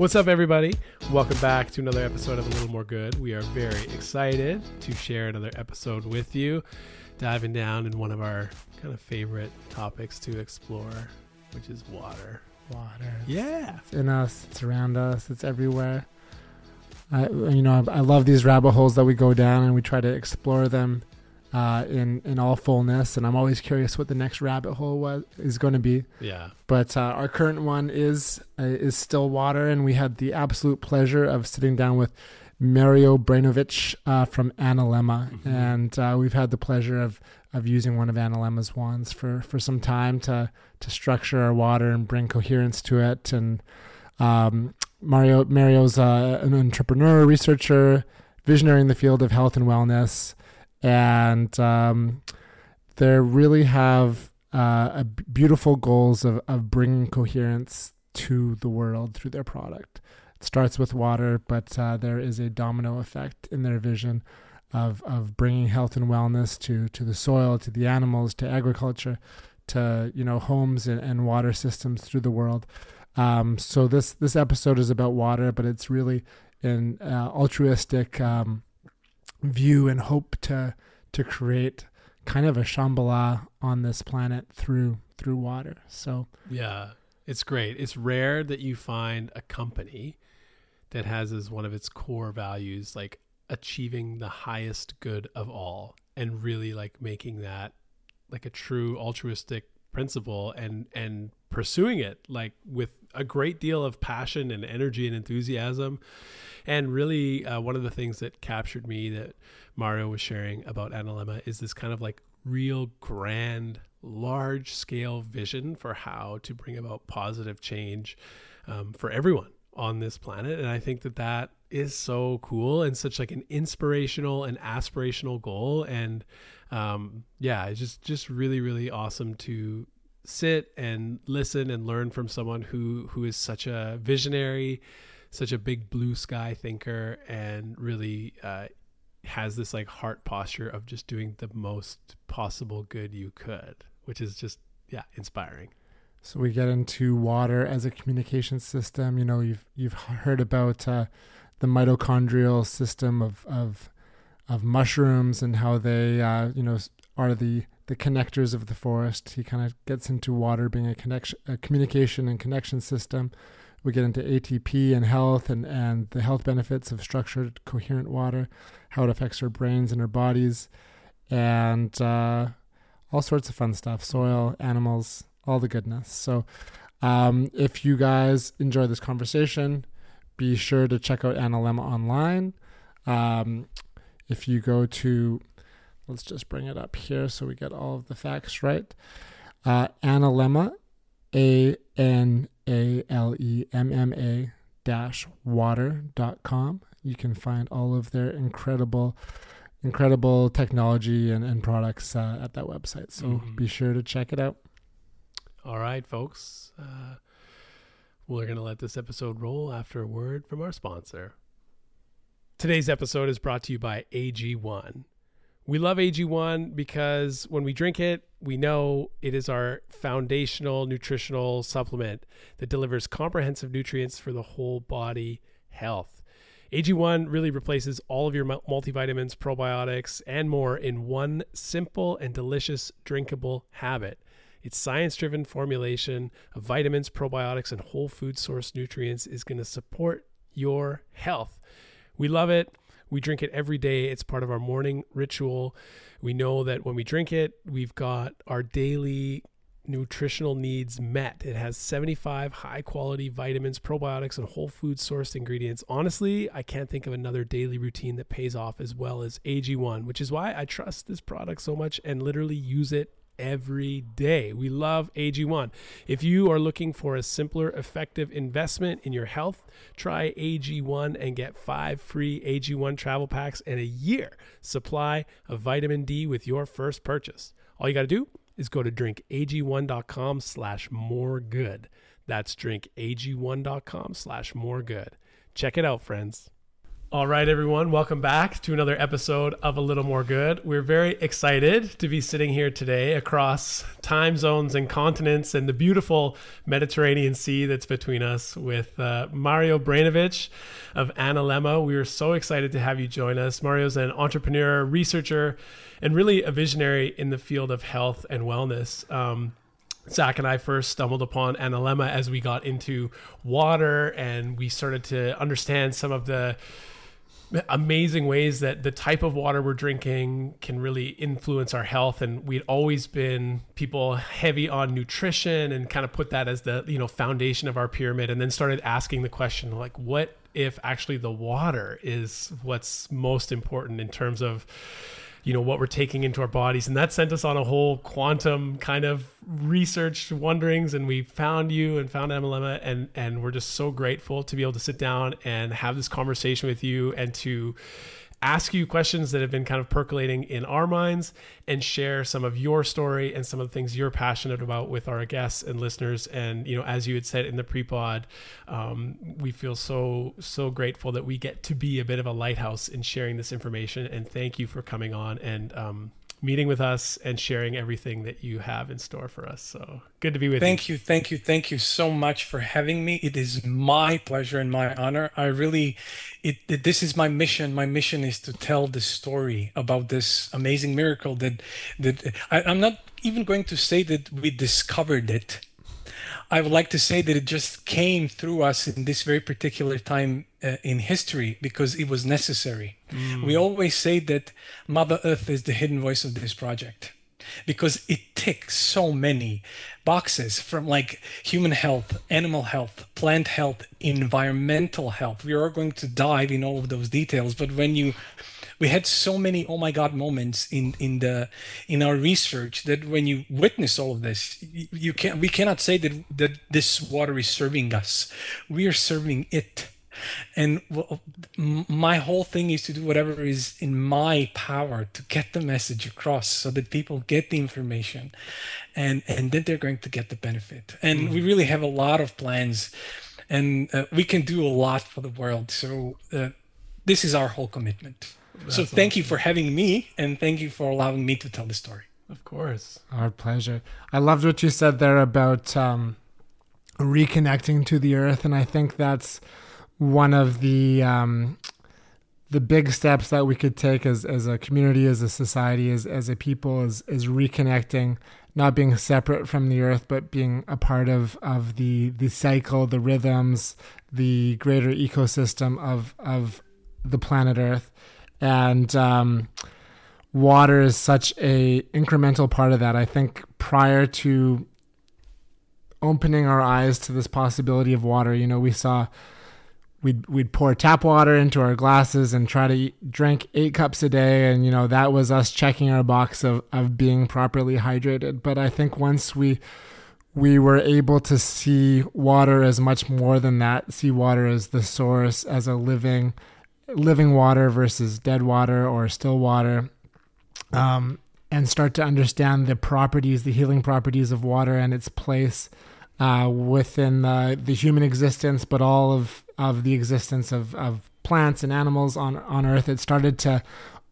What's up, everybody? Welcome back to another episode of A Little More Good. We are very excited to share another episode with you, diving down in one of our kind of favorite topics to explore, which is water. Water. Yeah. It's in us. It's around us. It's everywhere. I love these rabbit holes that we go down and we try to explore them in all fullness. And I'm always curious what the next rabbit hole is going to be. Yeah. But our current one is still water. And we had the absolute pleasure of sitting down with Mario Brainovic from Analemma. Mm-hmm. And we've had the pleasure of using one of Analemma's wands for some time to structure our water and bring coherence to it. And Mario's an entrepreneur, researcher, visionary in the field of health and wellness. And they really have beautiful goals of bringing coherence to the world through their product. It starts with water, but there is a domino effect in their vision of bringing health and wellness to the soil, to the animals, to agriculture, to homes and water systems through the world. So this episode is about water, but it's really an altruistic view and hope to create kind of a Shambhala on this planet through water. So yeah, it's great. It's rare that you find a company that has as one of its core values like achieving the highest good of all, and really like making that like a true altruistic principle and pursuing it like with a great deal of passion and energy and enthusiasm. And really one of the things that captured me that Mario was sharing about Analemma is this kind of like real grand, large scale vision for how to bring about positive change for everyone on this planet. And I think that is so cool and such like an inspirational and aspirational goal. And it's just really, really awesome to sit and listen and learn from someone who is such a visionary, such a big blue sky thinker, and really has this like heart posture of just doing the most possible good you could, which is just, inspiring. So we get into water as a communication system. You've heard about the mitochondrial system of mushrooms and how they are the connectors of the forest. He kind of gets into water being a communication and connection system. We get into ATP and health and the health benefits of structured, coherent water, how it affects our brains and our bodies, and all sorts of fun stuff: soil, animals. All the goodness. So if you guys enjoy this conversation, be sure to check out Analemma online. If you go to, let's just bring it up here so we get all of the facts right. Analemma, analemma-water.com. You can find all of their incredible technology and products at that website. So Be sure to check it out. All right, folks, we're going to let this episode roll after a word from our sponsor. Today's episode is brought to you by AG1. We love AG1 because when we drink it, we know it is our foundational nutritional supplement that delivers comprehensive nutrients for the whole body health. AG1 really replaces all of your multivitamins, probiotics, and more in one simple and delicious drinkable habit. Its science-driven formulation of vitamins, probiotics, and whole food source nutrients is going to support your health. We love it. We drink it every day. It's part of our morning ritual. We know that when we drink it, we've got our daily nutritional needs met. It has 75 high-quality vitamins, probiotics, and whole food sourced ingredients. Honestly, I can't think of another daily routine that pays off as well as AG1, which is why I trust this product so much and literally use it every day. We love AG1. If you are looking for a simpler, effective investment in your health, try AG1 and get 5 free AG1 travel packs and a year supply of vitamin D with your first purchase. All you got to do is go to drinkag1.com/moregood. That's drinkag1.com/moregood. Check it out, friends. All right, everyone, welcome back to another episode of A Little More Good. We're very excited to be sitting here today across time zones and continents and the beautiful Mediterranean Sea that's between us with Mario Brainovic of Analemma. We are so excited to have you join us. Mario's an entrepreneur, researcher, and really a visionary in the field of health and wellness. Zach and I first stumbled upon Analemma as we got into water and we started to understand some of the amazing ways that the type of water we're drinking can really influence our health. And we'd always been people heavy on nutrition and kind of put that as the, you know, foundation of our pyramid, and then started asking the question, like, what if actually the water is what's most important in terms of, you know, what we're taking into our bodies. And that sent us on a whole quantum kind of research wonderings. And we found you and found Analemma, and we're just so grateful to be able to sit down and have this conversation with you and to ask you questions that have been kind of percolating in our minds and share some of your story and some of the things you're passionate about with our guests and listeners. And, you know, as you had said in the pre-pod, we feel so grateful that we get to be a bit of a lighthouse in sharing this information. And thank you for coming on and meeting with us and sharing everything that you have in store for us. So good to be with you. Thank you so much for having me. It is my pleasure and my honor. This is my mission. My mission is to tell the story about this amazing miracle that I'm not even going to say that we discovered it. I would like to say that it just came through us in this very particular time in history because it was necessary. We always say that Mother Earth is the hidden voice of this project because it ticks so many boxes, from like human health, animal health, plant health, environmental health. We are going to dive in all of those details, but we had so many oh my god moments in our research that when you witness all of this, we cannot say that this water is serving us. We are serving it. And my whole thing is to do whatever is in my power to get the message across so that people get the information and then they're going to get the benefit. And we really have a lot of plans, and we can do a lot for the world. So this is our whole commitment. That's so thank you for having me, and thank you for allowing me to tell the story. Of course. Our pleasure. I loved what you said there about reconnecting to the earth, and I think that's one of the big steps that we could take as a community, as a society, as a people, is reconnecting, not being separate from the earth, but being a part of the cycle, the rhythms, the greater ecosystem of the planet Earth. And water is such a incremental part of that. I think prior to opening our eyes to this possibility of water, you know, we'd pour tap water into our glasses and try to drink 8 cups a day. And, you know, that was us checking our box of being properly hydrated. But I think once we were able to see water as much more than that, see water as the source, as a living water versus dead water or still water, and start to understand the properties, the healing properties of water and its place within the human existence, but all of the existence of plants and animals on Earth. It started to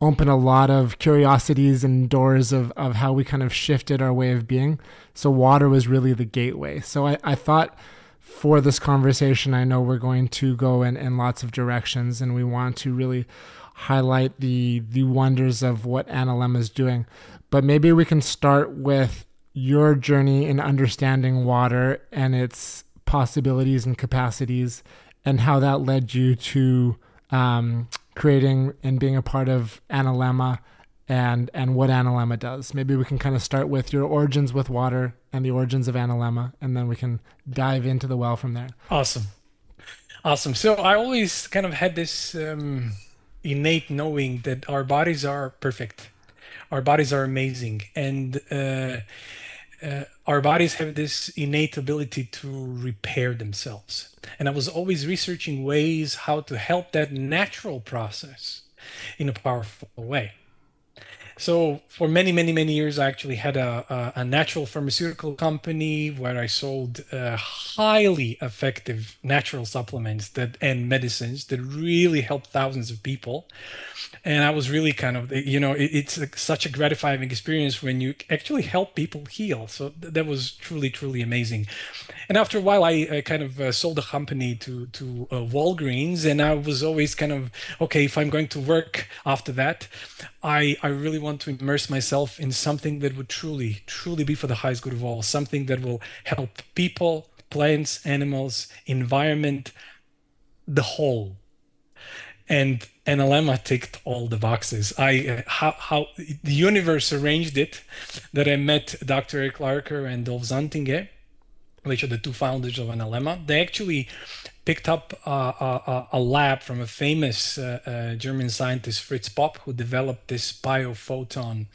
open a lot of curiosities and doors of how we kind of shifted our way of being. So water was really the gateway. So I thought, for this conversation, I know we're going to go in lots of directions, and we want to really highlight the wonders of what Analemma is doing. But maybe we can start with your journey in understanding water and its possibilities and capacities, and how that led you to creating and being a part of Analemma and what Analemma does. Maybe we can kind of start with your origins with water and the origins of Analemma, and then we can dive into the well from there. Awesome. So I always kind of had this innate knowing that our bodies are perfect. Our bodies are amazing. And our bodies have this innate ability to repair themselves. And I was always researching ways how to help that natural process in a powerful way. So for many, many, many years, I actually had a natural pharmaceutical company where I sold highly effective natural supplements that and medicines that really helped thousands of people. And I was really kind of, you know, it's such a gratifying experience when you actually help people heal. So that was truly, truly amazing. And after a while, I kind of sold the company to Walgreens, and I was always kind of, okay, if I'm going to work after that, I really want to immerse myself in something that would truly, truly be for the highest good of all, something that will help people, plants, animals, environment, the whole. And Analemma ticked all the boxes. How the universe arranged it that I met Dr. Eric Laarakker and Dolph Zantinge, which are the two founders of Analemma. They actually picked up a lab from a famous German scientist, Fritz Popp, who developed this biophoton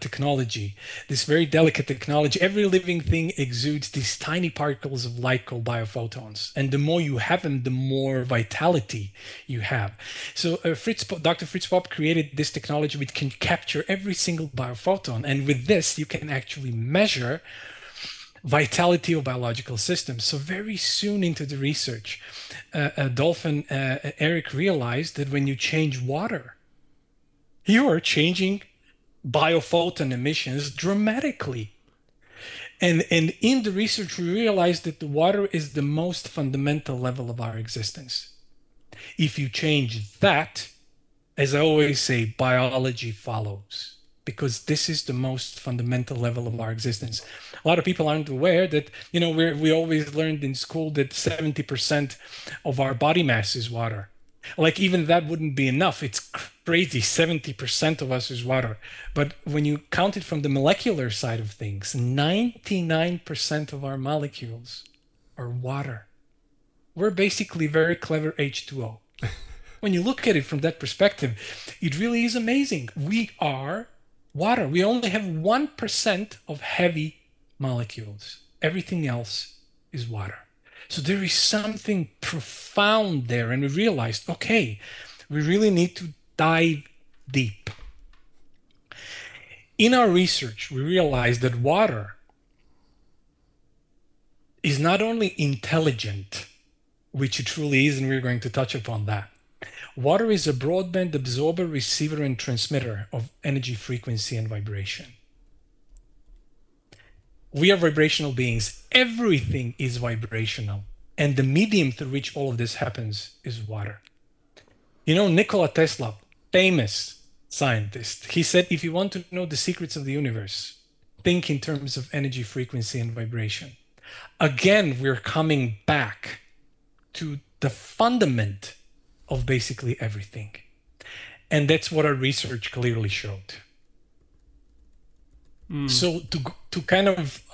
technology, this very delicate technology. Every living thing exudes these tiny particles of light called biophotons. And the more you have them, the more vitality you have. So Dr. Fritz Popp created this technology which can capture every single biophoton. And with this, you can actually measure vitality of biological systems. So very soon into the research, Dolph and Eric realized that when you change water, you are changing biophoton emissions dramatically. And in the research, we realized that the water is the most fundamental level of our existence. If you change that, as I always say, biology follows, because this is the most fundamental level of our existence. A lot of people aren't aware that, you know, we always learned in school that 70% of our body mass is water. Like even that wouldn't be enough. It's crazy, 70% of us is water. But when you count it from the molecular side of things, 99% of our molecules are water. We're basically very clever H2O. When you look at it from that perspective, it really is amazing. We are water. We only have 1% of heavy molecules. Everything else is water. So there is something profound there. And we realized, okay, we really need to dive deep. In our research, we realized that water is not only intelligent, which it truly is, and we're going to touch upon that. Water is a broadband absorber, receiver, and transmitter of energy, frequency, and vibration. We are vibrational beings. Everything is vibrational. And the medium through which all of this happens is water. You know, Nikola Tesla, famous scientist, he said, if you want to know the secrets of the universe, think in terms of energy, frequency, and vibration. Again, we're coming back to the fundament of basically everything. And that's what our research clearly showed. So to kind of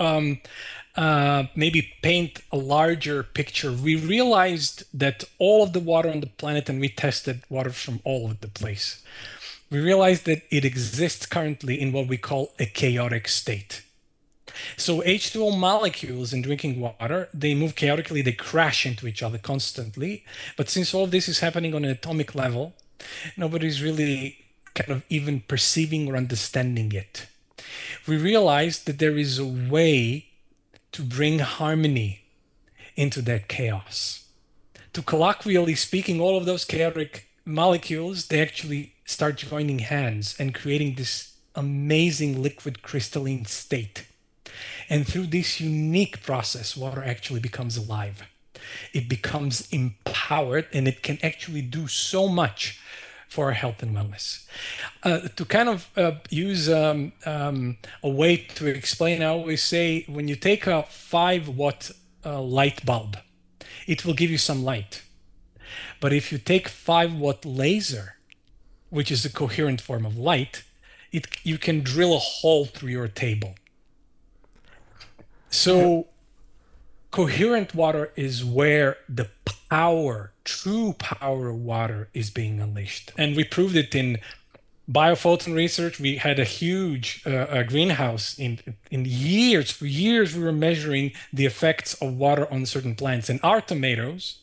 maybe paint a larger picture, we realized that all of the water on the planet, and we tested water from all over the place, we realized that it exists currently in what we call a chaotic state. So H2O molecules in drinking water, they move chaotically, they crash into each other constantly. But since all of this is happening on an atomic level, nobody's really kind of even perceiving or understanding it. We realized that there is a way to bring harmony into that chaos. To colloquially speaking, all of those chaotic molecules, they actually start joining hands and creating this amazing liquid crystalline state. And through this unique process, water actually becomes alive. It becomes empowered, and it can actually do so much for our health and wellness. To kind of use a way to explain, I always say, when you take a 5-watt light bulb, it will give you some light. But if you take 5-watt laser, which is a coherent form of light, you can drill a hole through your table. So coherent water is where the power, true power of water is being unleashed. And we proved it in biophoton research. We had a huge greenhouse in years. For years, we were measuring the effects of water on certain plants. And our tomatoes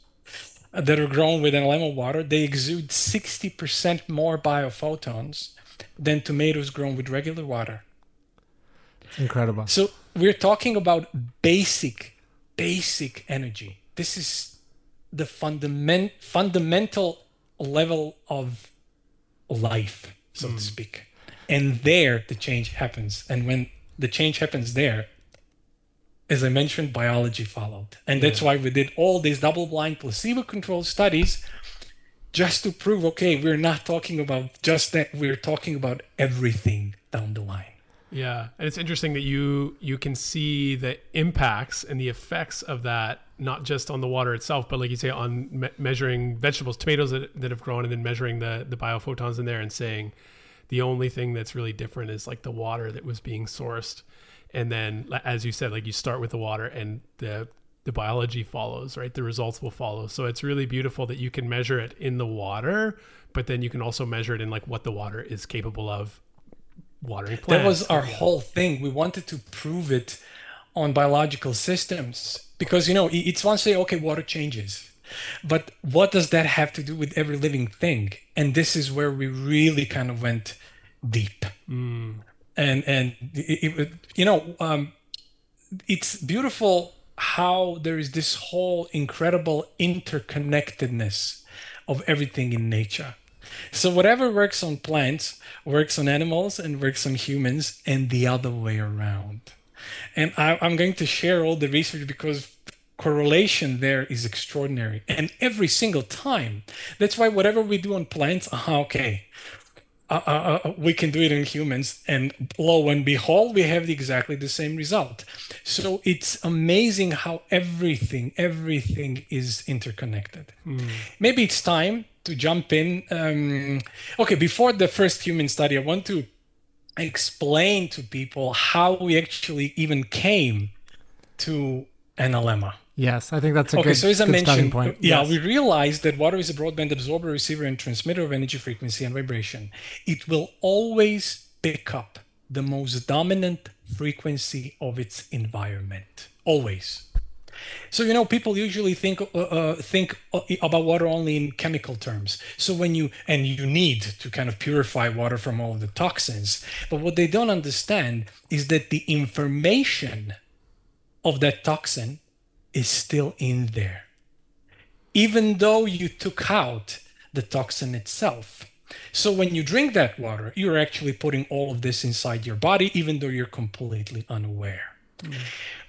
that are grown with Analemma water, they exude 60% more biophotons than tomatoes grown with regular water. It's incredible. So we're talking about basic energy. This is the fundamental level of life, so to speak. And there the change happens. And when the change happens there, as I mentioned, biology followed. And that's why we did all these double-blind placebo-controlled studies, just to prove, okay, we're not talking about just that. We're talking about everything down the line. Yeah. And it's interesting that you can see the impacts and the effects of that, not just on the water itself, but like you say, on measuring vegetables, tomatoes that have grown, and then measuring the biophotons in there and saying the only thing that's really different is like the water that was being sourced. And then, as you said, like you start with the water and the biology follows, right? The results will follow. So it's really beautiful that you can measure it in the water, but then you can also measure it in like what the water is capable of watering plants. That was our whole thing. We wanted to prove it on biological systems because, you know, it's one say, okay, water changes, but what does that have to do with every living thing? And this is where we really kind of went deep. And it's beautiful how there is this whole incredible interconnectedness of everything in nature. So whatever works on plants works on animals and works on humans, and the other way around. And I'm going to share all the research because correlation there is extraordinary. And every single time, that's why whatever we do on plants, we can do it in humans, and lo and behold, we have exactly the same result. So it's amazing how everything is interconnected. Maybe it's time to jump in. Before the first human study, I want to explain to people how we actually even came to Analemma. Yes, I think that's a good starting point. Yeah, we realized that water is a broadband absorber, receiver, and transmitter of energy, frequency, and vibration. It will always pick up the most dominant frequency of its environment, always. So, you know, people usually think about water only in chemical terms. So you need to kind of purify water from all the toxins. But what they don't understand is that the information of that toxin is still in there, even though you took out the toxin itself. So when you drink that water, you're actually putting all of this inside your body, even though you're completely unaware.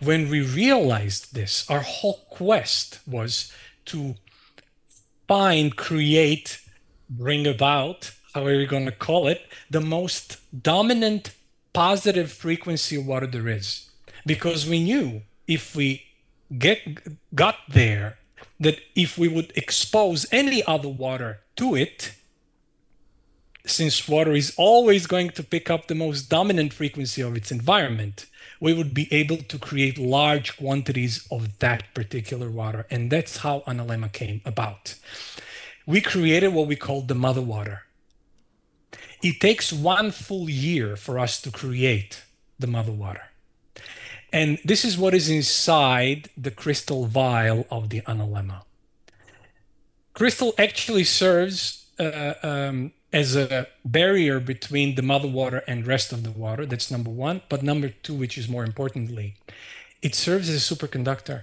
When we realized this, our whole quest was to find, create, bring about, however you're going to call it, the most dominant positive frequency of water there is. Because we knew if we got there, that if we would expose any other water to it, since water is always going to pick up the most dominant frequency of its environment, we would be able to create large quantities of that particular water. And that's how Analemma came about. We created what we call the mother water. It takes one full year for us to create the mother water. And this is what is inside the crystal vial of the Analemma. Crystal actually serves as a barrier between the mother water and rest of the water. That's number one. But number two, which is more importantly, it serves as a superconductor.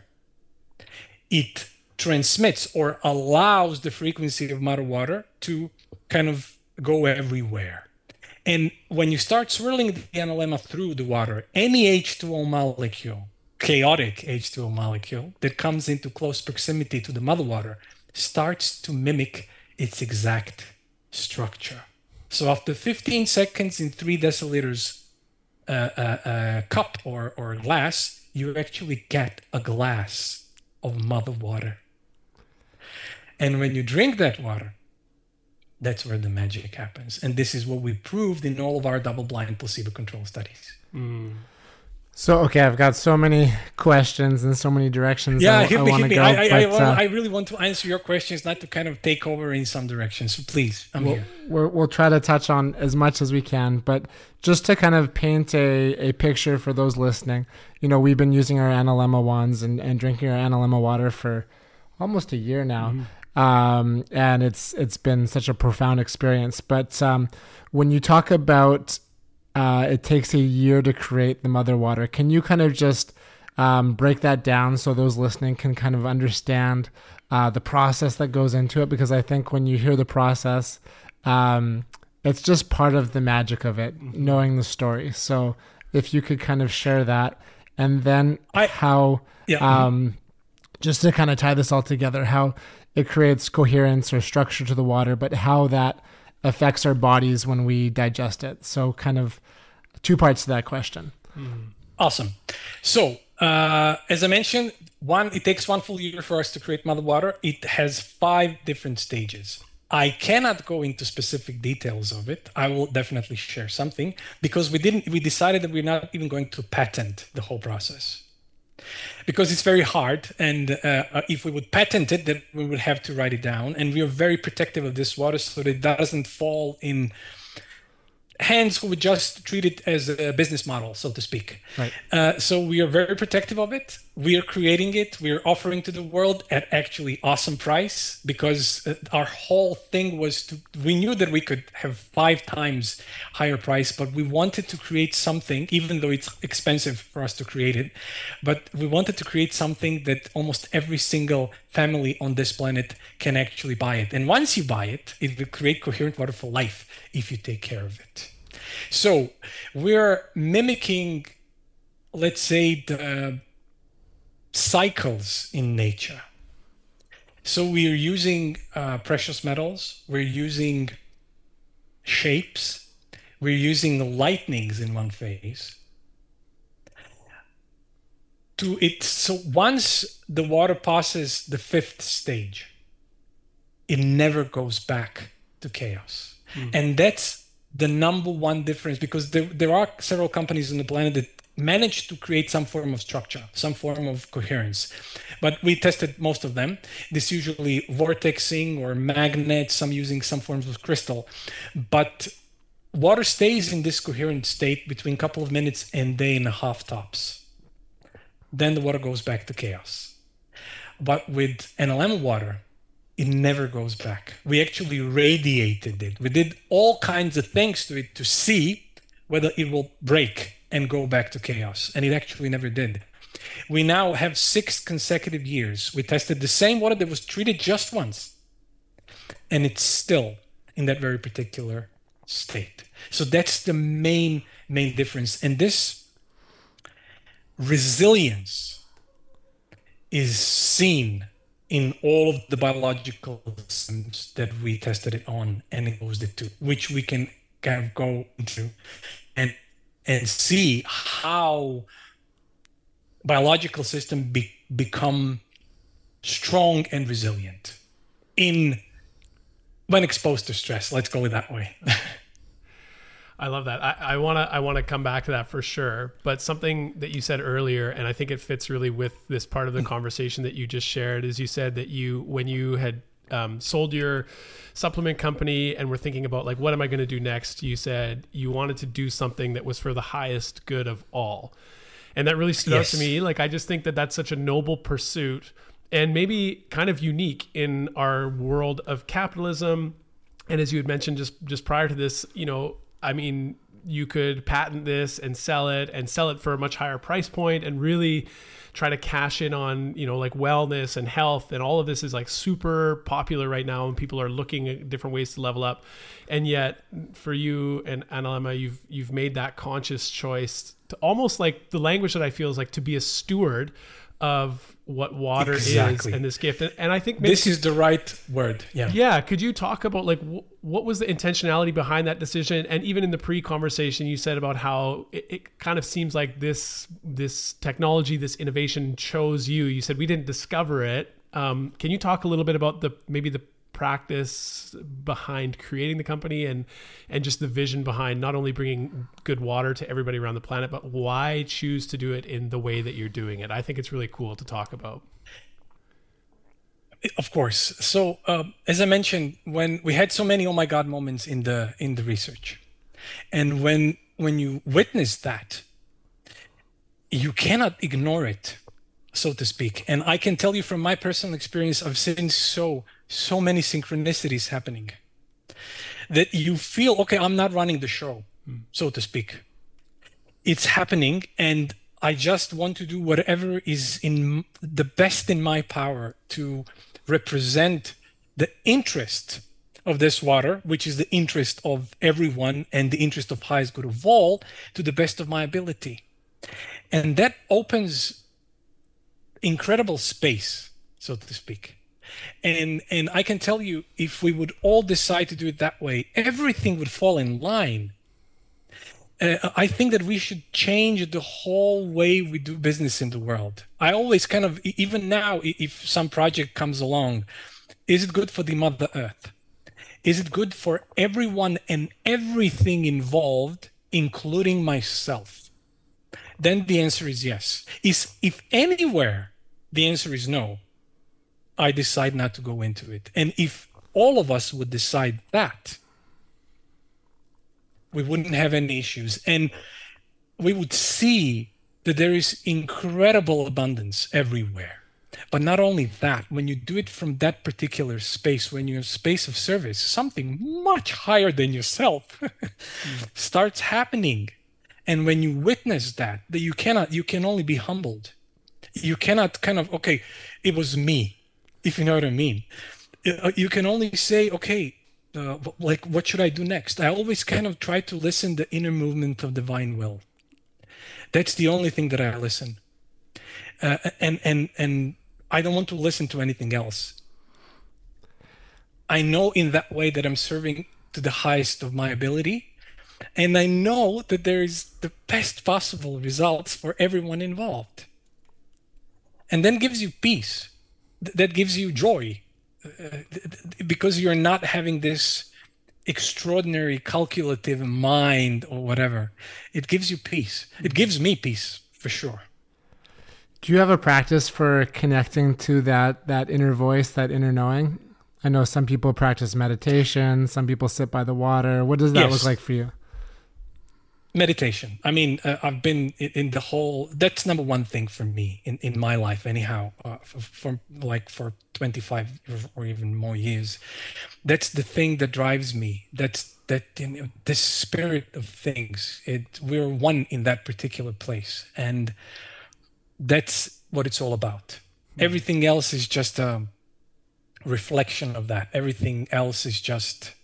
It transmits or allows the frequency of mother water to kind of go everywhere. And when you start swirling the Analemma through the water, any H2O molecule, chaotic H2O molecule that comes into close proximity to the mother water starts to mimic its exact structure. So after 15 seconds in 3 deciliters cup or glass, you actually get a glass of mother water. And when you drink that water, that's where the magic happens. And this is what we proved in all of our double-blind placebo-controlled studies. So, okay, I've got so many questions and so many directions. Yeah, hit me. Go, I really want to answer your questions, not to kind of take over in some direction. So please, I'm here. We'll try to touch on as much as we can, but just to kind of paint a picture for those listening, you know, we've been using our Analemma wands and drinking our Analemma water for almost a year now. And it's been such a profound experience. But when you talk about it takes a year to create the mother water, can you kind of just break that down so those listening can kind of understand the process that goes into it? Because I think when you hear the process, it's just part of the magic of it, knowing the story. So if you could kind of share that, and then just to kind of tie this all together, how it creates coherence or structure to the water, but how that affects our bodies when we digest it. So kind of two parts to that question. Awesome. So as I mentioned, it takes one full year for us to create mother water. It has 5 different stages. I cannot go into specific details of it. I will definitely share something, because we decided that we're not even going to patent the whole process, because it's very hard. And if we would patent it, then we would have to write it down. And we are very protective of this water so that it doesn't fall in hands who would just treat it as a business model, so to speak. Right. So we are very protective of it. We are creating it. We are offering to the world at actually awesome price, because our whole thing was we knew that we could have 5 times higher price, but we wanted to create something, even though it's expensive for us to create it, but we wanted to create something that almost every single family on this planet can actually buy it. And once you buy it, it will create coherent water for life if you take care of it. So we're mimicking, let's say, the cycles in nature. So we're using precious metals, we're using shapes, we're using the lightnings in one phase. So once the water passes the 5th stage, it never goes back to chaos. And that's the number one difference, because there are several companies on the planet that manage to create some form of structure, some form of coherence. But we tested most of them. This usually vortexing or magnets, some using some forms of crystal. But water stays in this coherent state between a couple of minutes and day and a half tops. Then the water goes back to chaos. But with Analemma water, it never goes back. We actually radiated it. We did all kinds of things to it to see whether it will break and go back to chaos. And it actually never did. We now have 6 consecutive years. We tested the same water that was treated just once, and it's still in that very particular state. So that's the main difference. And this resilience is seen in all of the biological systems that we tested it on and exposed it to, which we can kind of go into and see how biological systems become strong and resilient when exposed to stress. Let's call it that way. I love that. I wanna come back to that for sure. But something that you said earlier, and I think it fits really with this part of the conversation that you just shared, is you said that when you had sold your supplement company and were thinking about like, what am I going to do next? You said you wanted to do something that was for the highest good of all. And that really stood out to me. Like, I just think that that's such a noble pursuit, and maybe kind of unique in our world of capitalism. And as you had mentioned just prior to this, I mean, you could patent this and sell it for a much higher price point and really try to cash in on, like wellness and health. And all of this is like super popular right now, and people are looking at different ways to level up. And yet for you and Analemma, you've made that conscious choice to almost, like, the language that I feel is like to be a steward of what water is and this gift. And I think this is the right word. Yeah. Could you talk about like what was the intentionality behind that decision? And even in the pre-conversation, you said about how it kind of seems like this technology, this innovation chose you. You said we didn't discover it. Can you talk a little bit about maybe the practice behind creating the company and just the vision behind not only bringing good water to everybody around the planet, but why choose to do it in the way that you're doing it? I think it's really cool to talk about. Of course. So as I mentioned, when we had so many oh my God moments in the research, and when you witness that, you cannot ignore it. so to speak. And I can tell you from my personal experience, I've seen so many synchronicities happening that you feel, okay, I'm not running the show, so to speak. It's happening, and I just want to do whatever is in the best in my power to represent the interest of this water, which is the interest of everyone and the interest of highest good of all, to the best of my ability. And that opens incredible space, so to speak. And I can tell you, if we would all decide to do it that way, everything would fall in line. I think that we should change the whole way we do business in the world. I always kind of, even now, if some project comes along, is it good for the Mother Earth? Is it good for everyone and everything involved, including myself? Then the answer is yes. If anywhere the answer is no, I decide not to go into it. And if all of us would decide that, we wouldn't have any issues. And we would see that there is incredible abundance everywhere. But not only that, when you do it from that particular space, when you're in space of service, something much higher than yourself starts happening. And when you witness that you can only be humbled. You cannot kind of, okay, it was me, if you know what I mean. You can only say, okay, like, what should I do next? I always kind of try to listen to the inner movement of divine will. That's the only thing that I listen. And I don't want to listen to anything else. I know in that way that I'm serving to the highest of my ability. And I know that there is the best possible results for everyone involved. And that gives you peace. That gives you joy. Because you're not having this extraordinary calculative mind or whatever. It gives you peace. It gives me peace, for sure. Do you have a practice for connecting to that inner voice, that inner knowing? I know some people practice meditation, some people sit by the water. What does that look like for you? Meditation. I mean, I've been in the whole, that's number one thing for me in my life, anyhow, for 25 or even more years. That's the thing that drives me. This spirit of things. We're one in that particular place. And that's what it's all about. Everything else is just a reflection of that. Everything else is just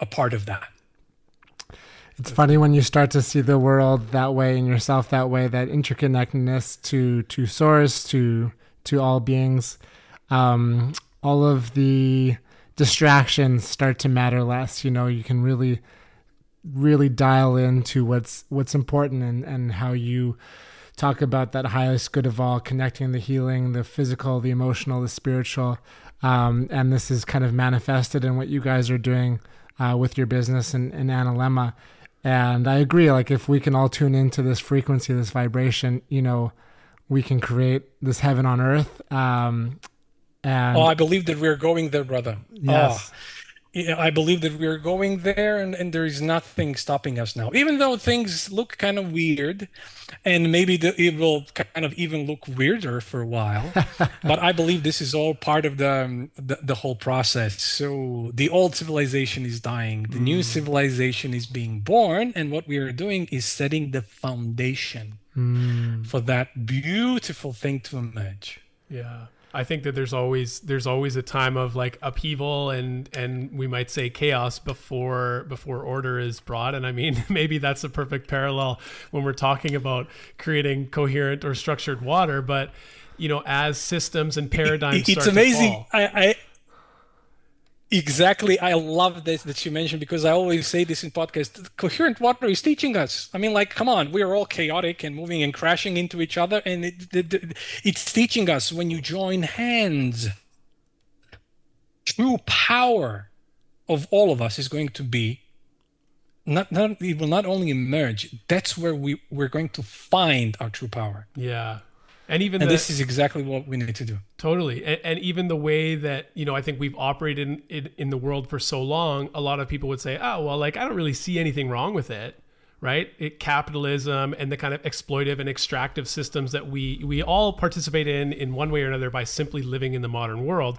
a part of that. It's funny when you start to see the world that way and yourself that way, that interconnectedness to source, to all beings, all of the distractions start to matter less. You know, you can really, really dial into what's important and how you talk about that highest good of all, connecting the healing, the physical, the emotional, the spiritual. And this is kind of manifested in what you guys are doing with your business and Analemma. And I agree, like, if we can all tune into this frequency, this vibration, you know, we can create this heaven on earth. I believe that we're going there, brother. Yes. I believe that we're going there, and there is nothing stopping us now. Even though things look kind of weird, and maybe it will kind of even look weirder for a while, but I believe this is all part of the whole process. So the old civilization is dying, the new civilization is being born, and what we are doing is setting the foundation for that beautiful thing to emerge. Yeah. I think that there's always a time of, like, upheaval and we might say chaos before order is brought. And I mean, maybe that's a perfect parallel when we're talking about creating coherent or structured water. But, you know, as systems and paradigms start to fall. It's amazing. Exactly. I love this that you mentioned, because I always say this in podcasts. Coherent water is teaching us. I mean, like, come on, we are all chaotic and moving and crashing into each other. And it's teaching us, when you join hands, true power of all of us is going to be, it will not only emerge, that's where we're going to find our true power. Yeah. And even this is exactly what we need to do. Totally. And even the way that, you know, I think we've operated in the world for so long, a lot of people would say, oh, well, like, I don't really see anything wrong with it. right? Capitalism and the kind of exploitive and extractive systems that we all participate in one way or another by simply living in the modern world.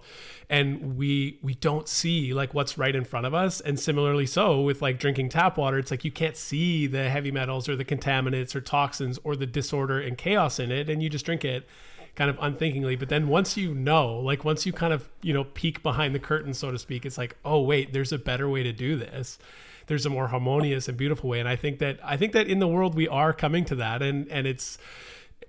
And we don't see like what's right in front of us. And similarly, so with like drinking tap water, it's like you can't see the heavy metals or the contaminants or toxins or the disorder and chaos in it. And you just drink it kind of unthinkingly. But then once you know, like once you kind of, you know, peek behind the curtain, so to speak, it's like, oh, wait, there's a better way to do this. There's a more harmonious and beautiful way. And I think that in the world we are coming to that, and it's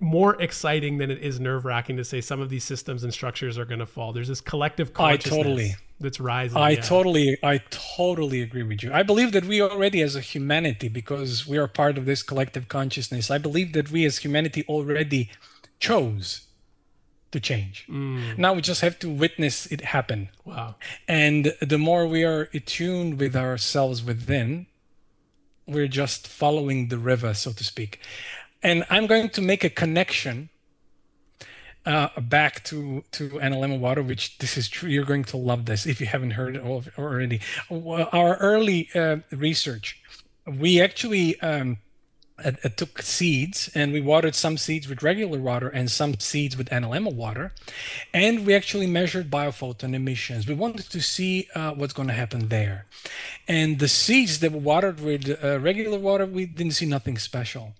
more exciting than it is nerve-wracking to say some of these systems and structures are going to fall. There's this collective consciousness that's rising. I totally agree with you. I believe that we already as a humanity, because we are part of this collective consciousness, I believe that we as humanity already chose to change. Now we just have to witness it happen. Wow. And the more we are attuned with ourselves within, we're just following the river, so to speak. And I'm going to make a connection back to Analemma Water, which this is true. You're going to love this if you haven't heard it already. Our early research, we actually took seeds, and we watered some seeds with regular water and some seeds with Analemma water, and we actually measured biophoton emissions. We wanted to see what's going to happen there. And the seeds that were watered with regular water, we didn't see nothing special.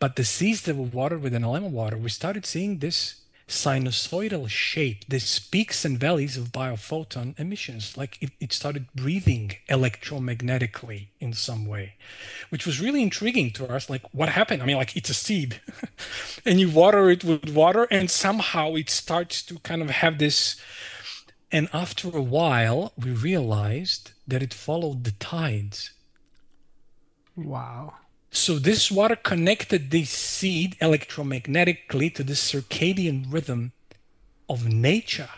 But the seeds that were watered with Analemma water, we started seeing this sinusoidal shape, this peaks and valleys of biophoton emissions, like it started breathing electromagnetically in some way, which was really intriguing to us. Like, what happened? I mean, like, it's a seed and you water it with water and somehow it starts to kind of have this. And after a while, we realized that it followed the tides. Wow. So this water connected the seed electromagnetically to the circadian rhythm of nature.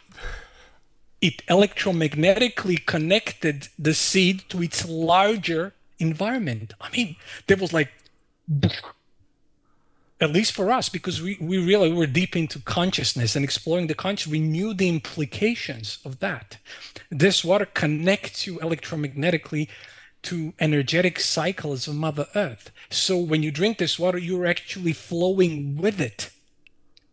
It electromagnetically connected the seed to its larger environment. I mean, that was like, at least for us, because we realized we were deep into consciousness and exploring the conscious. We knew the implications of that. This water connects you electromagnetically to energetic cycles of Mother Earth. So when you drink this water, you're actually flowing with it,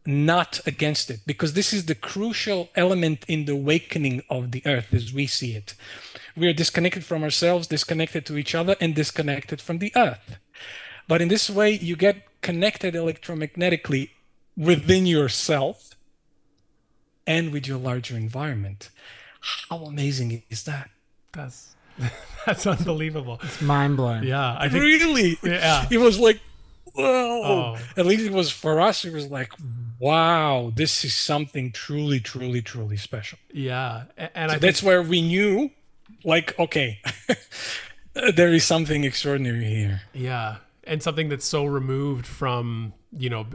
not against it, because this is the crucial element in the awakening of the Earth as we see it. We are disconnected from ourselves, disconnected to each other, and disconnected from the Earth. But in this way, you get connected electromagnetically within yourself and with your larger environment. How amazing is that? That's unbelievable. It's mind-blowing. Yeah. I think, really? Yeah. It was like, whoa. Oh. At least it was for us. It was like, wow, this is something truly, truly, truly special. Yeah. And so that's where we knew, like, okay, there is something extraordinary here. Yeah. And something that's so removed from, you know,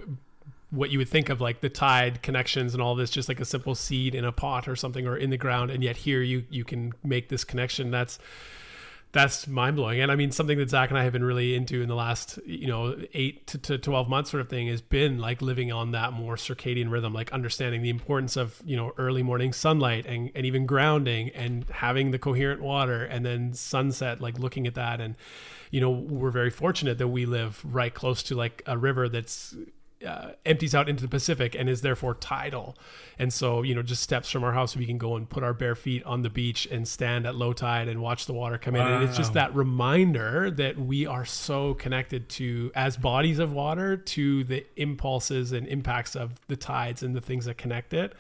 what you would think of like the tide connections and all this, just like a simple seed in a pot or something or in the ground. And yet here you can make this connection. That's mind blowing. And I mean, something that Zach and I have been really into in the last, you know, 8 to 12 months sort of thing has been like living on that more circadian rhythm, like understanding the importance of, you know, early morning sunlight and even grounding and having the coherent water and then sunset, like looking at that. And, you know, we're very fortunate that we live right close to like a river that's, empties out into the Pacific and is therefore tidal. And so, you know, just steps from our house, we can go and put our bare feet on the beach and stand at low tide and watch the water come in. Wow. And it's just that reminder that we are so connected to, as bodies of water, to the impulses and impacts of the tides and the things that connect it.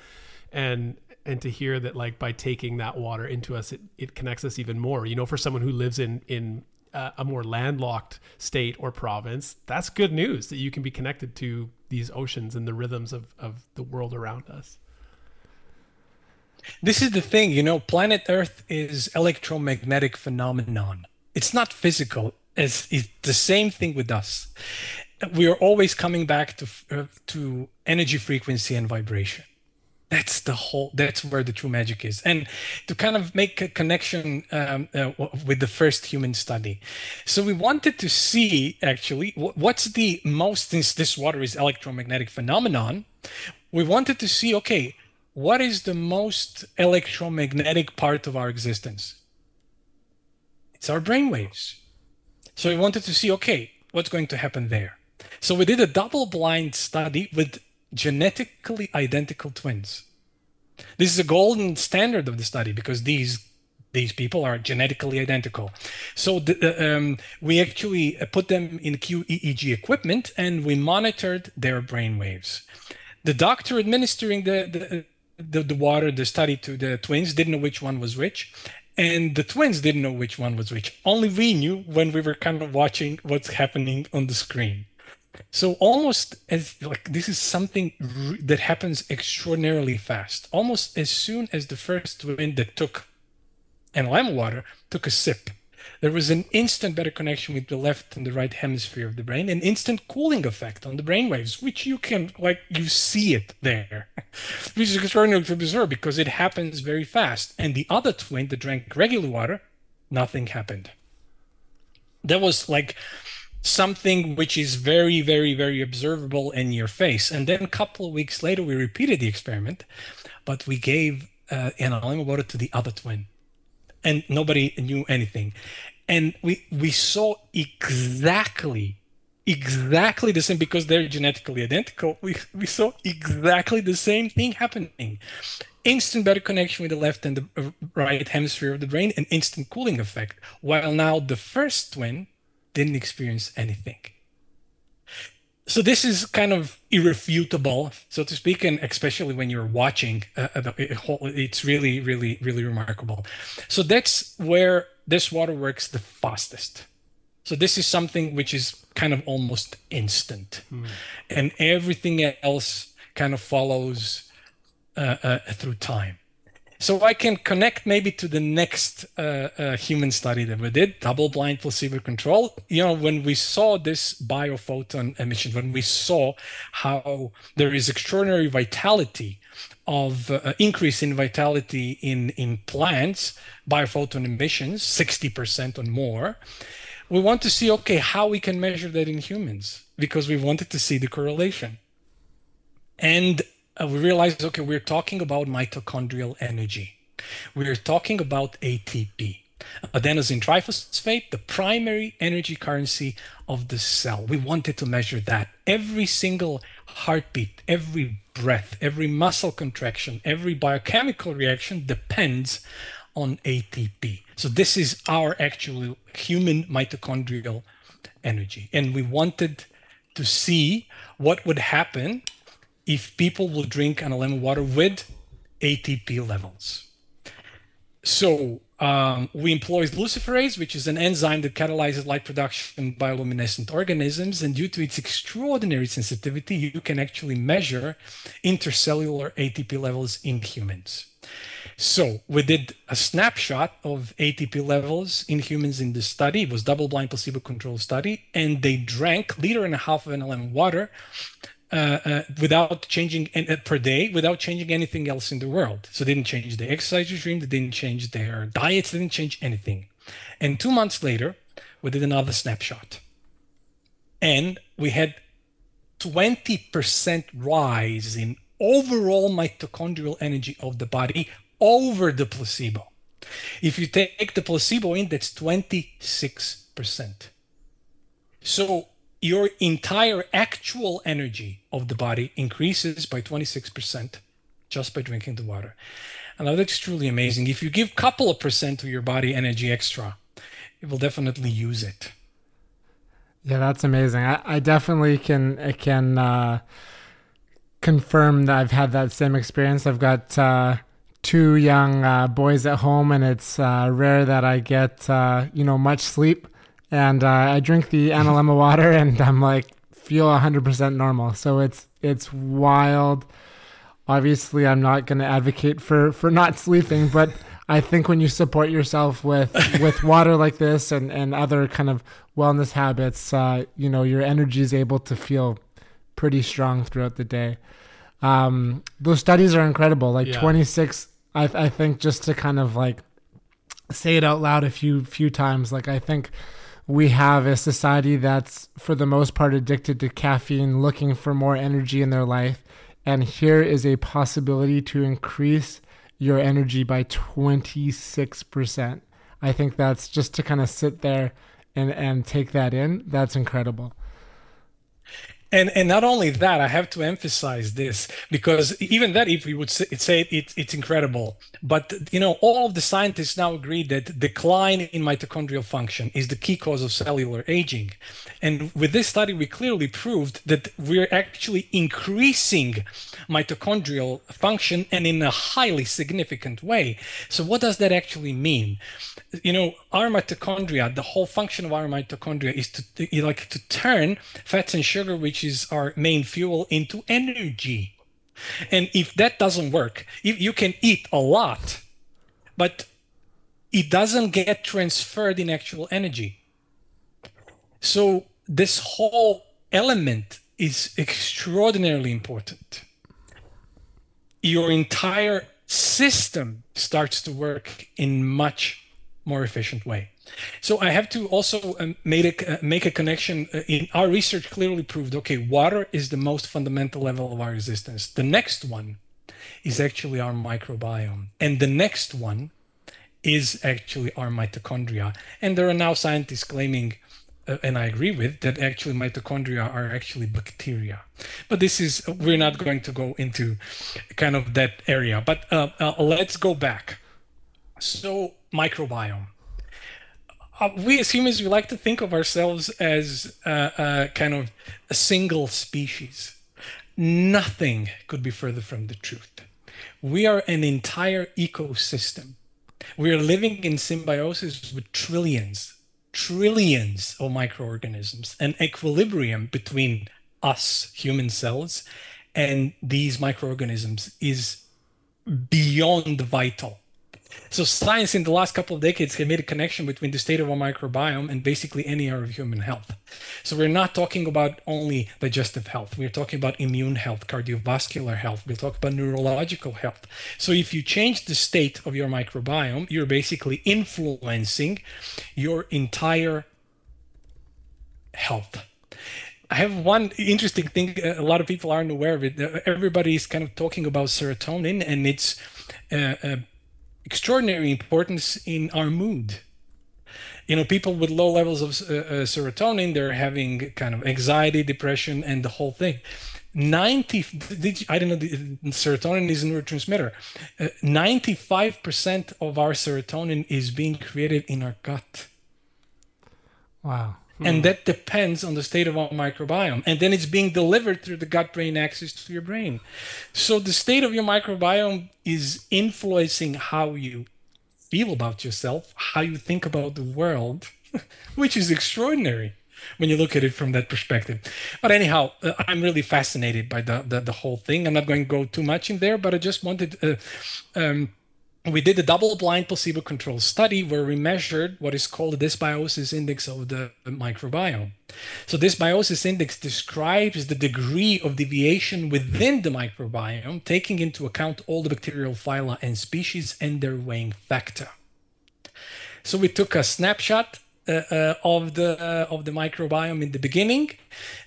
And to hear that, like, by taking that water into us, it connects us even more. You know, for someone who lives in a more landlocked state or province, that's good news that you can be connected to these oceans and the rhythms of the world around us. This is the thing, you know, planet Earth is electromagnetic phenomenon. It's not physical. It's the same thing with us. We are always coming back to energy, frequency, and vibration. That's where the true magic is. And to kind of make a connection with the first human study. So we wanted to see actually what's the most, since this water is electromagnetic phenomenon, we wanted to see, okay, what is the most electromagnetic part of our existence? It's our brainwaves. So we wanted to see, okay, what's going to happen there? So we did a double-blind study with genetically identical twins. This is a golden standard of the study because these people are genetically identical. So we actually put them in QEEG equipment and we monitored their brain waves. The doctor administering the water, the study to the twins, didn't know which one was which. And the twins didn't know which one was which. Only we knew when we were kind of watching what's happening on the screen. So almost as like this is something that happens extraordinarily fast. Almost as soon as the first twin that took Analemma water took a sip, there was an instant better connection with the left and the right hemisphere of the brain, an instant cooling effect on the brainwaves, which you can, like, you see it there, which is extraordinarily bizarre because it happens very fast. And the other twin that drank regular water, nothing happened. That was like something which is very, very, very observable in your face. And then a couple of weeks later, we repeated the experiment, but we gave Analemma water to the other twin. And nobody knew anything. And we saw exactly the same, because they're genetically identical, we saw exactly the same thing happening. Instant better connection with the left and the right hemisphere of the brain, an instant cooling effect, while now the first twin didn't experience anything. So this is kind of irrefutable, so to speak, and especially when you're watching, it's really, really, really remarkable. So that's where this water works the fastest. So this is something which is kind of almost instant. And everything else kind of follows through time. So I can connect maybe to the next human study that we did, double-blind placebo control. You know, when we saw this biophoton emission, when we saw how there is extraordinary vitality of increase in vitality in plants, biophoton emissions, 60% or more, we want to see, okay, how we can measure that in humans, because we wanted to see the correlation. And we realized, okay, we're talking about mitochondrial energy. We're talking about ATP, adenosine triphosphate, the primary energy currency of the cell. We wanted to measure that. Every single heartbeat, every breath, every muscle contraction, every biochemical reaction depends on ATP. So this is our actual human mitochondrial energy. And we wanted to see what would happen if people will drink Analemma water with ATP levels. So we employed luciferase, which is an enzyme that catalyzes light production in bioluminescent organisms. And due to its extraordinary sensitivity, you can actually measure intercellular ATP levels in humans. So we did a snapshot of ATP levels in humans in this study. It was double-blind placebo-controlled study. And they drank 1.5 liters of Analemma water without changing per day, without changing anything else in the world. So they didn't change their exercise regime, they didn't change their diets, they didn't change anything. And 2 months later, we did another snapshot. And we had 20% rise in overall mitochondrial energy of the body over the placebo. If you take the placebo index, 26%. So your entire actual energy of the body increases by 26% just by drinking the water. And that's truly amazing. If you give a couple of percent to your body energy extra, it will definitely use it. Yeah, that's amazing. I definitely can confirm that I've had that same experience. I've got two young boys at home, and it's rare that I get much sleep. And I drink the Analemma water, and I'm like, feel 100% normal. So it's wild. Obviously, I'm not going to advocate for not sleeping, but I think when you support yourself with water like this and other kind of wellness habits, your energy is able to feel pretty strong throughout the day. Those studies are incredible. 26, I think, just to kind of like say it out loud a few times. I think we have a society that's, for the most part, addicted to caffeine, looking for more energy in their life. And here is a possibility to increase your energy by 26%. I think that's just to kind of sit there and take that in, that's incredible. And not only that, I have to emphasize this, because even that, if we would say it's incredible, but you know, all of the scientists now agree that decline in mitochondrial function is the key cause of cellular aging. And with this study, we clearly proved that we're actually increasing mitochondrial function, and in a highly significant way. So what does that actually mean? You know, our mitochondria, the whole function of our mitochondria is to turn fats and sugar, which is our main fuel, into energy. And if that doesn't work, you can eat a lot, but it doesn't get transferred in actual energy. So this whole element is extraordinarily important. Your entire system starts to work in much more efficient way. So I have to also make a connection. In our research clearly proved, okay, water is the most fundamental level of our existence. The next one is actually our microbiome. And the next one is actually our mitochondria. And there are now scientists claiming, and I agree with, that actually mitochondria are actually bacteria. But we're not going to go into kind of that area. But let's go back. So microbiome. We as humans, we like to think of ourselves as kind of a single species. Nothing could be further from the truth. We are an entire ecosystem. We are living in symbiosis with trillions of microorganisms, an equilibrium between us, human cells, and these microorganisms is beyond vital. So science in the last couple of decades has made a connection between the state of our microbiome and basically any area of human health. So we're not talking about only digestive health. We're talking about immune health, cardiovascular health. We'll talk about neurological health. So if you change the state of your microbiome, you're basically influencing your entire health. I have one interesting thing. A lot of people aren't aware of it. Everybody's kind of talking about serotonin and it's extraordinary importance in our mood. You know, people with low levels of serotonin, they're having kind of anxiety, depression, and the whole thing. I don't know, serotonin is a neurotransmitter. 95% of our serotonin is being created in our gut. Wow. And that depends on the state of our microbiome. And then it's being delivered through the gut-brain axis to your brain. So the state of your microbiome is influencing how you feel about yourself, how you think about the world, which is extraordinary when you look at it from that perspective. But anyhow, I'm really fascinated by the whole thing. I'm not going to go too much in there, but I just wanted... we did a double-blind placebo-controlled study where we measured what is called the dysbiosis index of the microbiome. So this dysbiosis index describes the degree of deviation within the microbiome, taking into account all the bacterial phyla and species and their weighing factor. So we took a snapshot of the microbiome in the beginning.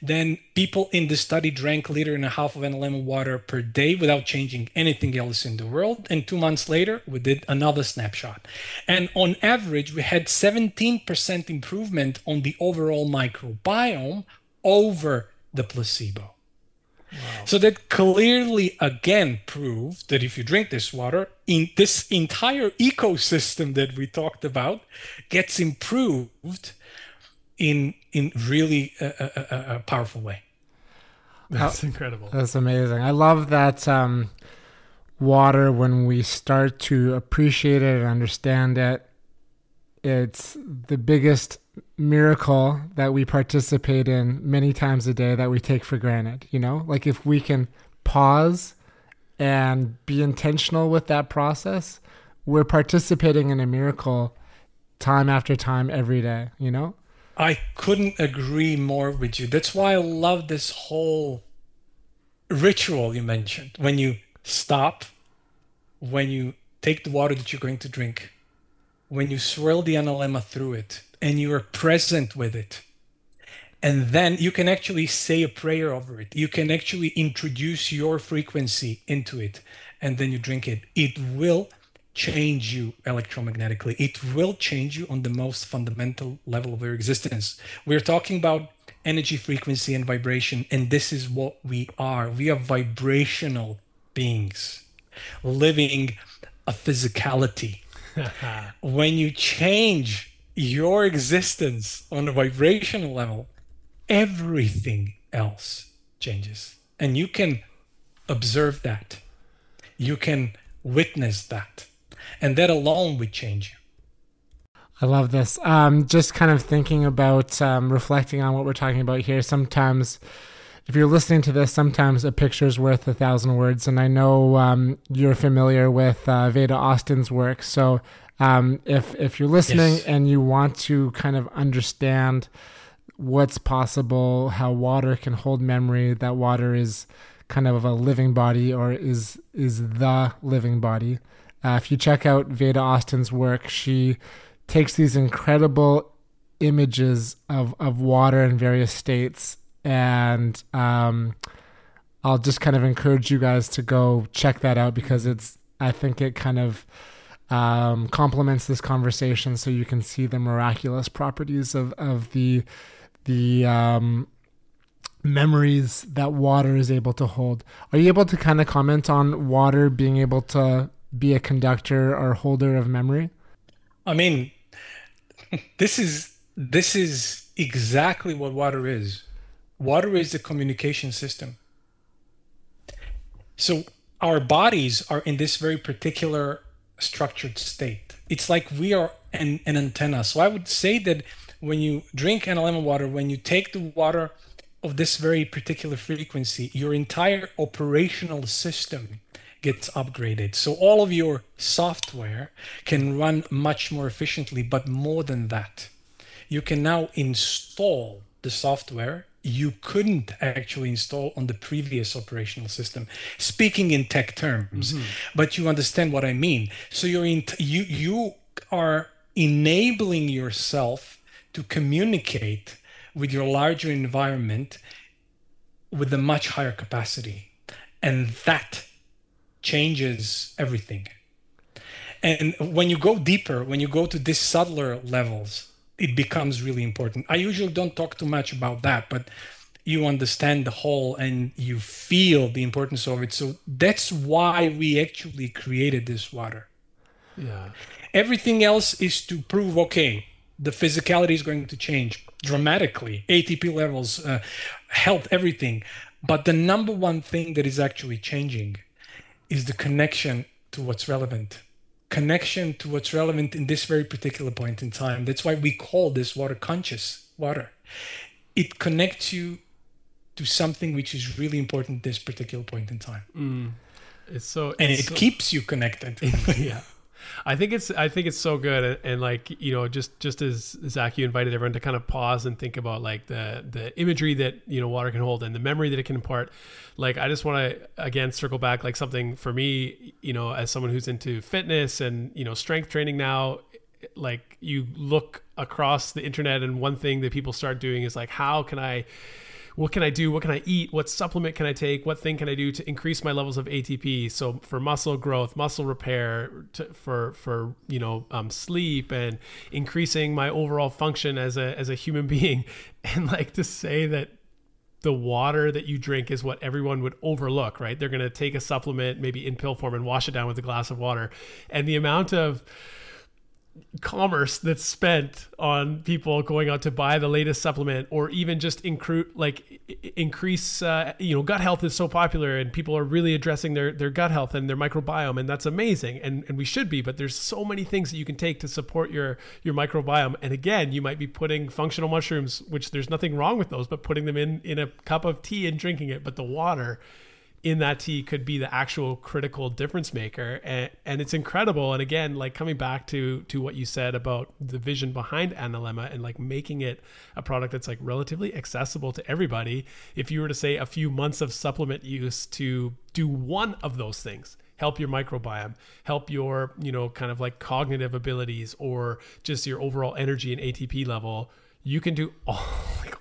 Then people in the study drank 1.5 liters of Analemma water per day without changing anything else in the world. And 2 months later, we did another snapshot. And on average, we had 17% improvement on the overall microbiome over the placebo. Wow. So that clearly, again, proved that if you drink this water, in this entire ecosystem that we talked about gets improved in really a powerful way. That's incredible. That's amazing. I love that water, when we start to appreciate it and understand it, it's the biggest miracle that we participate in many times a day that we take for granted. You know, like if we can pause and be intentional with that process, we're participating in a miracle time after time every day, you know? I couldn't agree more with you. That's why I love this whole ritual you mentioned. When you stop, when you take the water that you're going to drink, when you swirl the analemma through it, and you are present with it. And then you can actually say a prayer over it. You can actually introduce your frequency into it, and then you drink it. It will change you electromagnetically. It will change you on the most fundamental level of your existence. We're talking about energy, frequency, and vibration, and this is what we are. We are vibrational beings living a physicality. When you change your existence on a vibrational level, everything else changes. And you can observe that. You can witness that. And that alone would change you. I love this. Just kind of thinking about reflecting on what we're talking about here. Sometimes, if you're listening to this, sometimes a picture's worth 1,000 words. And I know you're familiar with Veda Austin's work. So if you're listening yes. and you want to kind of understand what's possible, how water can hold memory, that water is kind of a living body, or is the living body. If you check out Veda Austin's work, she takes these incredible images of water in various states. And I'll just kind of encourage you guys to go check that out, because I think it kind of complements this conversation, so you can see the miraculous properties of the memories that water is able to hold. Are you able to kind of comment on water being able to be a conductor or holder of memory? I mean, this is exactly what water is. Water is the communication system. So our bodies are in this very particular structured state. It's like we are an antenna. So I would say that when you drink Analemma water, when you take the water of this very particular frequency, your entire operational system gets upgraded. So all of your software can run much more efficiently, but more than that, you can now install the software you couldn't actually install on the previous operational system, speaking in tech terms, mm-hmm. but you understand what I mean. So you are enabling yourself to communicate with your larger environment with a much higher capacity. And that changes everything. And when you go deeper, when you go to these subtler levels, it becomes really important. I usually don't talk too much about that, but you understand the whole and you feel the importance of it. So that's why we actually created this water. Yeah. Everything else is to prove, okay, the physicality is going to change dramatically, ATP levels, health, everything. But the number one thing that is actually changing is the connection to what's relevant. Connection to what's relevant in this very particular point in time. That's why we call this water conscious water. It connects you to something which is really important at this particular point in time. Mm. It keeps you connected. Yeah. I think it's so good. And like, you know, just as Zach, you invited everyone to kind of pause and think about like the imagery that, you know, water can hold and the memory that it can impart. Like, I just want to, again, circle back, like something for me, you know, as someone who's into fitness and, you know, strength training now, like you look across the internet and one thing that people start doing is like, what can I do? What can I eat? What supplement can I take? What thing can I do to increase my levels of ATP? So for muscle growth, muscle repair, for you know, sleep and increasing my overall function as a human being. And like, to say that the water that you drink is what everyone would overlook, right? They're going to take a supplement, maybe in pill form, and wash it down with a glass of water. And the amount of commerce that's spent on people going out to buy the latest supplement, or even just increase you know, gut health is so popular and people are really addressing their gut health and their microbiome, and that's amazing, and we should be, but there's so many things that you can take to support your microbiome. And again, you might be putting functional mushrooms, which there's nothing wrong with those, but putting them in a cup of tea and drinking it, but the water in that tea could be the actual critical difference maker. And it's incredible. And again, like coming back to what you said about the vision behind Analemma and like making it a product that's like relatively accessible to everybody. If you were to say a few months of supplement use to do one of those things, help your microbiome, help your, you know, kind of like cognitive abilities, or just your overall energy and ATP level, you can do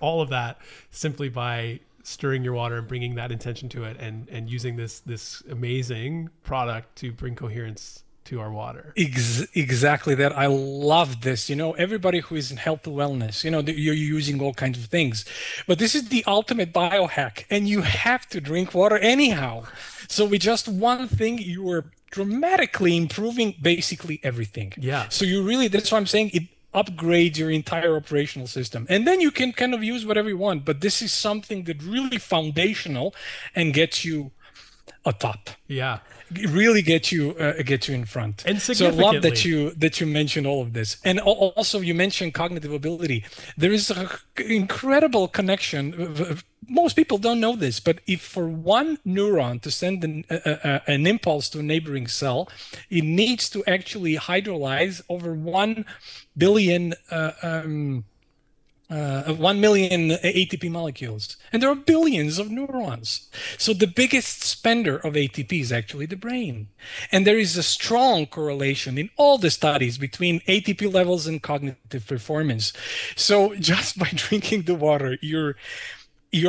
all of that simply by stirring your water and bringing that intention to it, and using this amazing product to bring coherence to our water. Exactly that. I love this. You know, everybody who is in health and wellness, you know, you're using all kinds of things, but this is the ultimate biohack, and you have to drink water anyhow. So with just one thing, you were dramatically improving basically everything. Yeah. So you really, that's what I'm saying. It upgrades your entire operational system. And then you can kind of use whatever you want, but this is something that really foundational and gets you atop. Yeah. It really gets you in front. And significantly. So I love that you mentioned all of this. And also you mentioned cognitive ability. There is an incredible connection. Most people don't know this, but if for one neuron to send an impulse to a neighboring cell, it needs to actually hydrolyze over 1 million ATP molecules. And there are billions of neurons. So the biggest spender of ATP is actually the brain. And there is a strong correlation in all the studies between ATP levels and cognitive performance. So just by drinking the water, your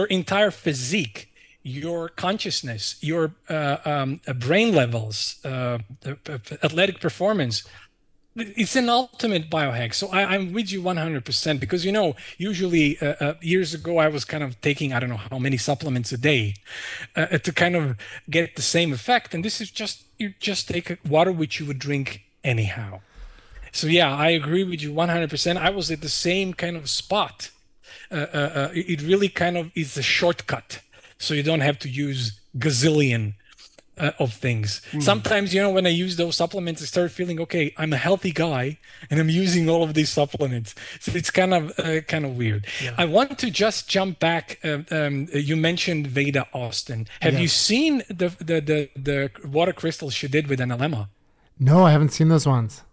entire physique, your consciousness, your brain levels, athletic performance, it's an ultimate biohack. So I'm with you 100%, because, you know, usually years ago, I was kind of taking, I don't know how many supplements a day to kind of get the same effect. And this is just, you just take water, which you would drink anyhow. So yeah, I agree with you 100%. I was at the same kind of spot. It really kind of is a shortcut. So you don't have to use gazillion of things. Sometimes, you know, when I use those supplements, I start feeling, okay, I'm a healthy guy and I'm using all of these supplements. So it's kind of weird. Yeah. I want to just jump back. You mentioned Veda Austin. Have you seen the water crystals she did with Analemma? No, I haven't seen those ones.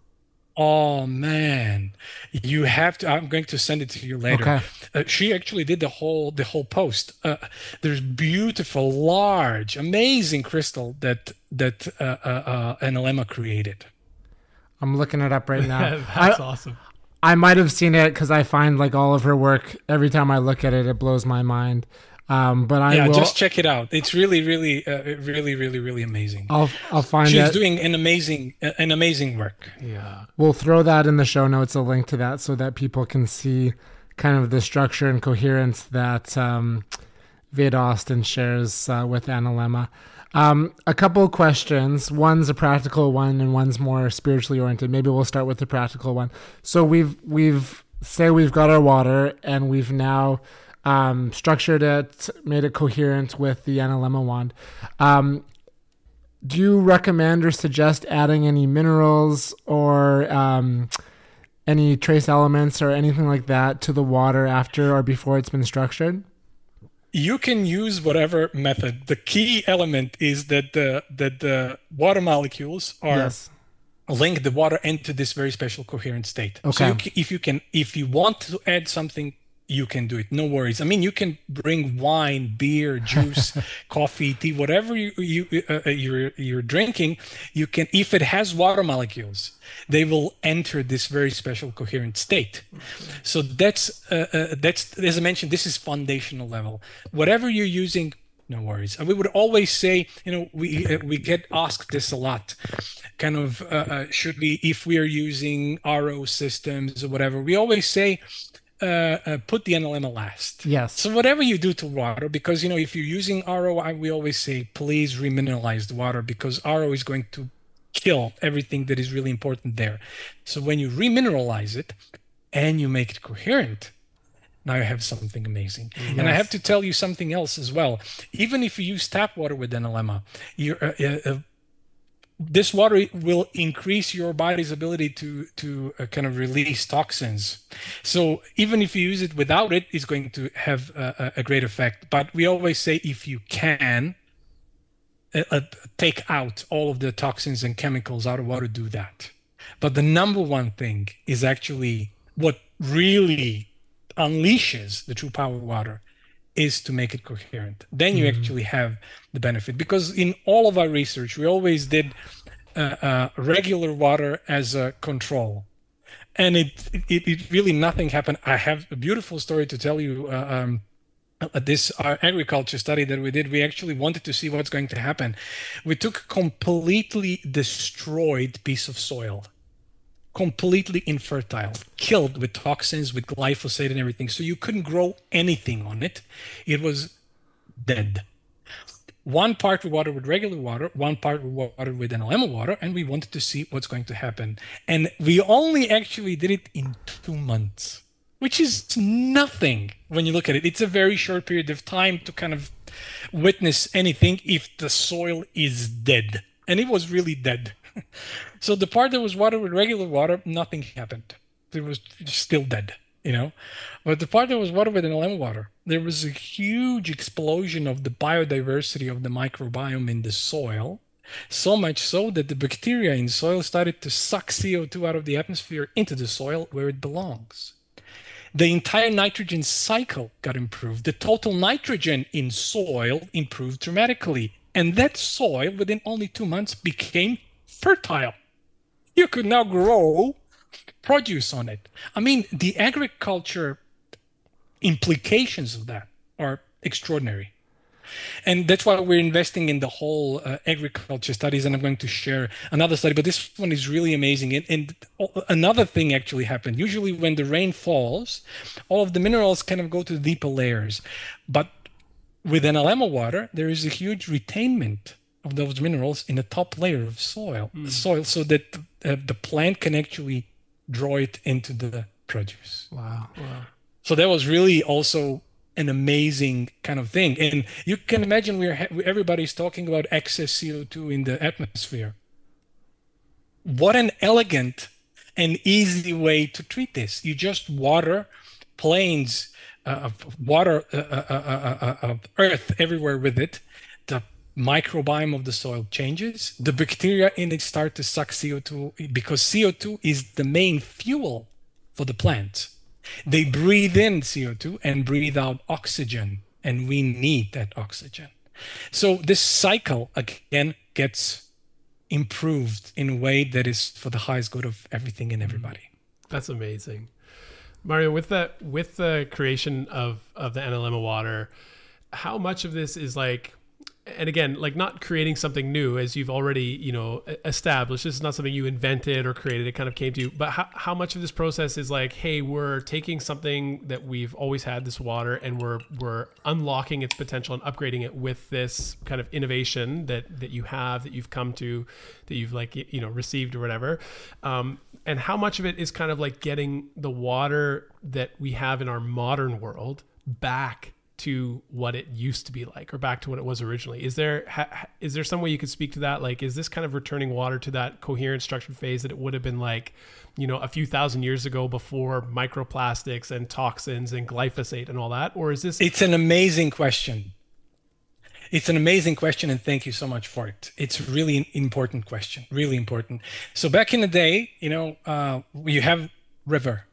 Oh man, you have to. I'm going to send it to you later. Okay. She actually did the whole post. There's beautiful, large, amazing crystal that Analemma created. I'm looking it up right now. That's awesome. I might have seen it because I find like all of her work. Every time I look at it, it blows my mind. But I will just check it out. It's really, really, really, really, really amazing. I'll find. She's doing an amazing work. Yeah, we'll throw that in the show notes, a link to that, so that people can see kind of the structure and coherence that Veda Austin shares with Analemma. A couple questions. One's a practical one, and one's more spiritually oriented. Maybe we'll start with the practical one. So we've got our water, and we've now. Structured it, made it coherent with the Analemma wand. Do you recommend or suggest adding any minerals or any trace elements or anything like that to the water after or before it's been structured? You can use whatever method. The key element is that the water molecules are... Yes. Link the water into this very special coherent state. Okay. So if you want to add something, you can do it. No worries. I mean, you can bring wine, beer, juice, coffee, tea, whatever you're drinking. You can, if it has water molecules, they will enter this very special coherent state. So that's as I mentioned, this is foundational level. Whatever you're using, no worries. And we would always say, you know, we get asked this a lot. Kind of should we, if we are using RO systems or whatever, we always say. Put the Analemma last. Yes. So whatever you do to water, because, you know, if you're using RO, we always say, please remineralize the water, because RO is going to kill everything that is really important there. So when you remineralize it and you make it coherent, now you have something amazing. Yes. And I have to tell you something else as well. Even if you use tap water with Analemma, this water will increase your body's ability to kind of release toxins. So even if you use it without it, it's going to have a great effect. But we always say, if you can take out all of the toxins and chemicals out of water, do that. But the number one thing is actually what really unleashes the true power of water is to make it coherent. Then you actually have the benefit, because in all of our research, we always did regular water as a control, and it really nothing happened. I have a beautiful story to tell you this our agriculture study that we did, we actually wanted to see what's going to happen. We took completely destroyed piece of soil, completely infertile, killed with toxins, with glyphosate and everything. So you couldn't grow anything on it. It was dead. One part we watered with regular water, one part we watered with Analemma water, and we wanted to see what's going to happen. And we only actually did it in 2 months, which is nothing when you look at it. It's a very short period of time to kind of witness anything if the soil is dead. And it was really dead. So the part that was watered with regular water, nothing happened. It was still dead, you know. But the part that was watered with Analemma water, there was a huge explosion of the biodiversity of the microbiome in the soil. So much so that the bacteria in soil started to suck CO2 out of the atmosphere into the soil where it belongs. The entire nitrogen cycle got improved. The total nitrogen in soil improved dramatically. And that soil, within only 2 months, became fertile. You could now grow produce on it. I mean, the agriculture implications of that are extraordinary. And that's why we're investing in the whole agriculture studies. And I'm going to share another study, but this one is really amazing. And another thing actually happened. Usually when the rain falls, all of the minerals kind of go to the deeper layers. But with Analemma water, there is a huge retainment of those minerals in the top layer of soil, so that the plant can actually draw it into the produce. Wow. So that was really also an amazing kind of thing. And you can imagine everybody's talking about excess CO2 in the atmosphere. What an elegant and easy way to treat this. You just water plains, earth everywhere with it. The microbiome of the soil changes. The bacteria in it start to suck CO2 because CO2 is the main fuel for the plant. They breathe in CO2 and breathe out oxygen, and we need that oxygen. So this cycle, again, gets improved in a way that is for the highest good of everything and everybody. That's amazing. Mario, with the creation of the Analemma water, how much of this is like, and again, like not creating something new as you've already, established, this is not something you invented or created, it kind of came to you, but how much of this process is like, hey, we're taking something that we've always had, this water, and we're unlocking its potential and upgrading it with this kind of innovation that you have, that you've come to, that you've received or whatever. And how much of it is kind of like getting the water that we have in our modern world back to what it used to be like, or back to what it was originally? Is there some way you could speak to that? Like, is this kind of returning water to that coherent, structured phase that it would have been like, a few thousand years ago before microplastics and toxins and glyphosate and all that? Or is this... It's an amazing question. And thank you so much for it. It's really an important question, really important. So back in the day, you have river,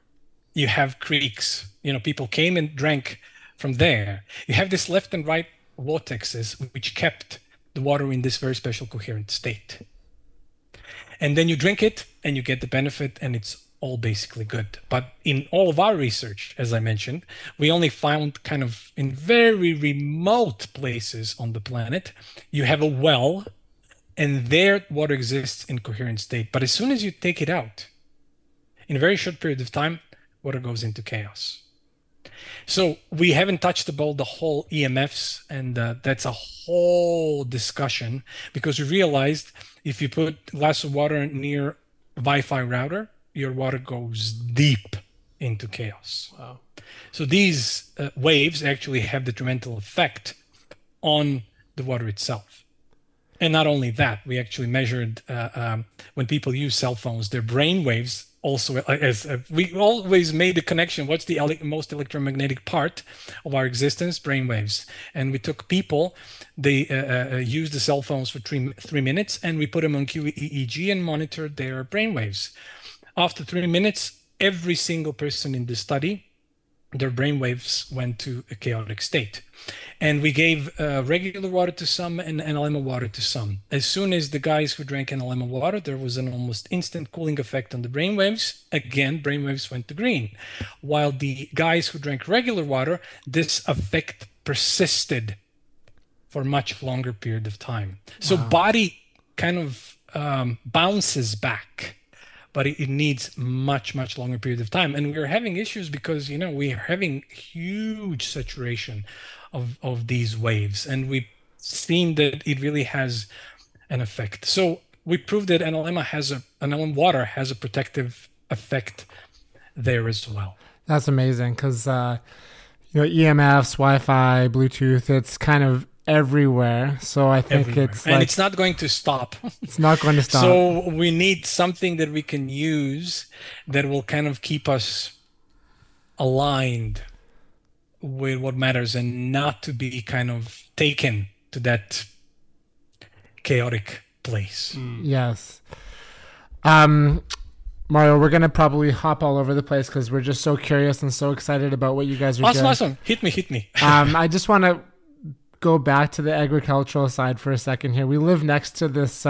you have creeks, people came and drank from there. You have this left and right vortexes, which kept the water in this very special coherent state. And then you drink it and you get the benefit, and it's all basically good. But in all of our research, as I mentioned, we only found kind of in very remote places on the planet, you have a well and there water exists in coherent state. But as soon as you take it out, in a very short period of time, water goes into chaos. So we haven't touched about the whole EMFs, and that's a whole discussion, because we realized if you put a glass of water near a Wi-Fi router, your water goes deep into chaos. Wow. So these waves actually have detrimental effect on the water itself. And not only that, we actually measured when people use cell phones, their brain waves. Also, as we always made the connection, what's the most electromagnetic part of our existence? Brainwaves. And we took people, they used the cell phones for three minutes, and we put them on QEEG and monitored their brainwaves. After 3 minutes, every single person in the study, their brainwaves went to a chaotic state. And we gave regular water to some and Analemma water to some. As soon as the guys who drank Analemma water, there was an almost instant cooling effect on the brainwaves. Again, brainwaves went to green. While the guys who drank regular water, this effect persisted for a much longer period of time. Wow. So body kind of bounces back, but it needs much, much longer period of time. And we're having issues because, you know, we are having huge saturation of these waves. And we've seen that it really has an effect. So we proved that analemma water has a protective effect there as well. That's amazing because, you know, EMFs, Wi-Fi, Bluetooth, it's kind of everywhere. So I think it's like, and it's not going to stop. It's not going to stop. So we need something that we can use that will kind of keep us aligned with what matters and not to be kind of taken to that chaotic place. Yes. Mario, we're going to probably hop all over the place because we're just so curious and so excited about what you guys are doing. Awesome. Hit me. I just want to go back to the agricultural side for a second here. We live next to this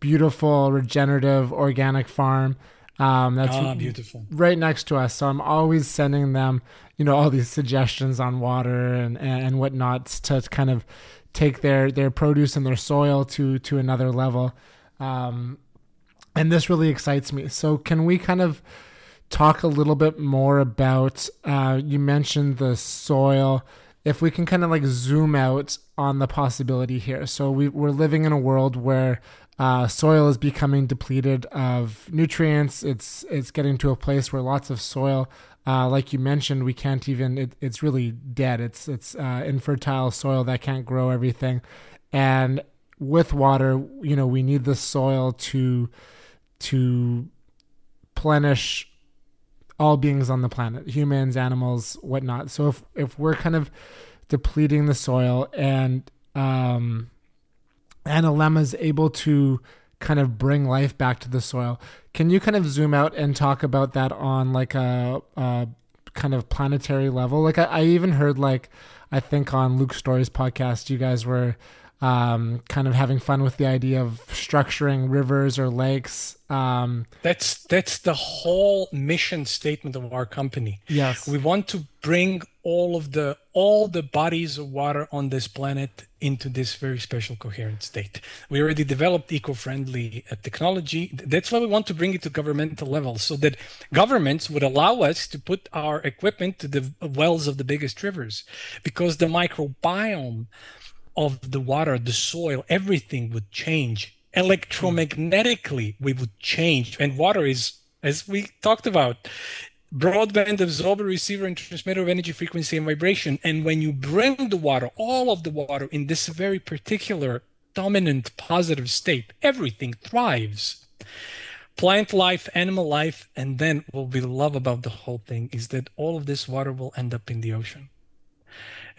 beautiful regenerative organic farm that's beautiful right next to us. So I'm always sending them, you know, all these suggestions on water and whatnot to kind of take their produce and their soil to another level. And this really excites me. So can we kind of talk a little bit more about, you mentioned the soil, if we can kind of like zoom out on the possibility here. So we're living in a world where soil is becoming depleted of nutrients. It's getting to a place where lots of soil, like you mentioned, we can't even, it's really dead. It's infertile soil that can't grow everything. And with water, you know, we need the soil to replenish all beings on the planet, humans, animals, whatnot. So if we're kind of depleting the soil and analemma is able to kind of bring life back to the soil, can you kind of zoom out and talk about that on like a kind of planetary level? Like I even heard, like, I think on Luke Story's podcast, you guys were kind of having fun with the idea of structuring rivers or lakes. That's the whole mission statement of our company. Yes. We want to bring all the bodies of water on this planet into this very special coherent state. We already developed eco-friendly technology. That's why we want to bring it to governmental level so that governments would allow us to put our equipment to the wells of the biggest rivers, because the microbiome of the water, the soil, everything would change. Electromagnetically, we would change. And water is, as we talked about, broadband absorber, receiver, and transmitter of energy, frequency, and vibration. And when you bring the water, all of the water, in this very particular dominant positive state, everything thrives. Plant life, animal life, and then what we love about the whole thing is that all of this water will end up in the ocean.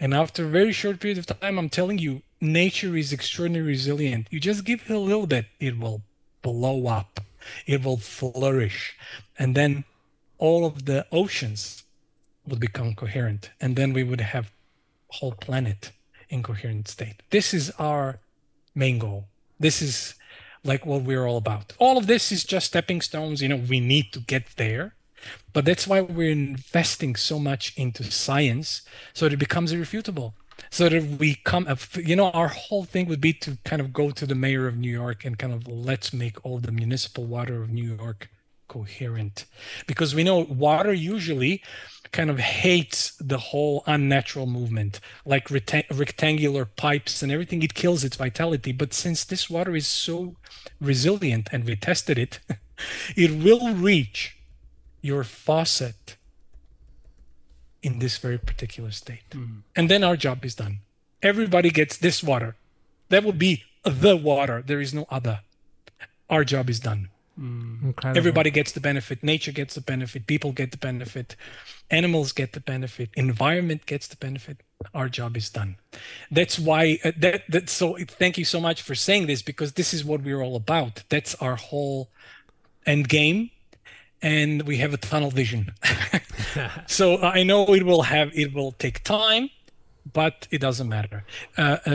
And after a very short period of time, I'm telling you, nature is extraordinarily resilient. You just give it a little bit, it will blow up, it will flourish. And then all of the oceans would become coherent. And then we would have whole planet in coherent state. This is our main goal. This is like what we're all about. All of this is just stepping stones. You know, we need to get there. But that's why we're investing so much into science, so that it becomes irrefutable. So that we come, you know, our whole thing would be to kind of go to the mayor of New York and kind of let's make all the municipal water of New York coherent. Because we know water usually kind of hates the whole unnatural movement, like rectangular pipes and everything. It kills its vitality. But since this water is so resilient and we tested it, it will reach your faucet in this very particular state. And then our job is done. Everybody gets this water. That will be the water. There is no other. Our job is done. Everybody gets the benefit. Nature gets the benefit. People get the benefit. Animals get the benefit. Environment gets the benefit. Our job is done. That's why so thank you so much for saying this, because this is what we're all about. That's our whole end game. And we have a tunnel vision. So I know it will take time, but it doesn't matter.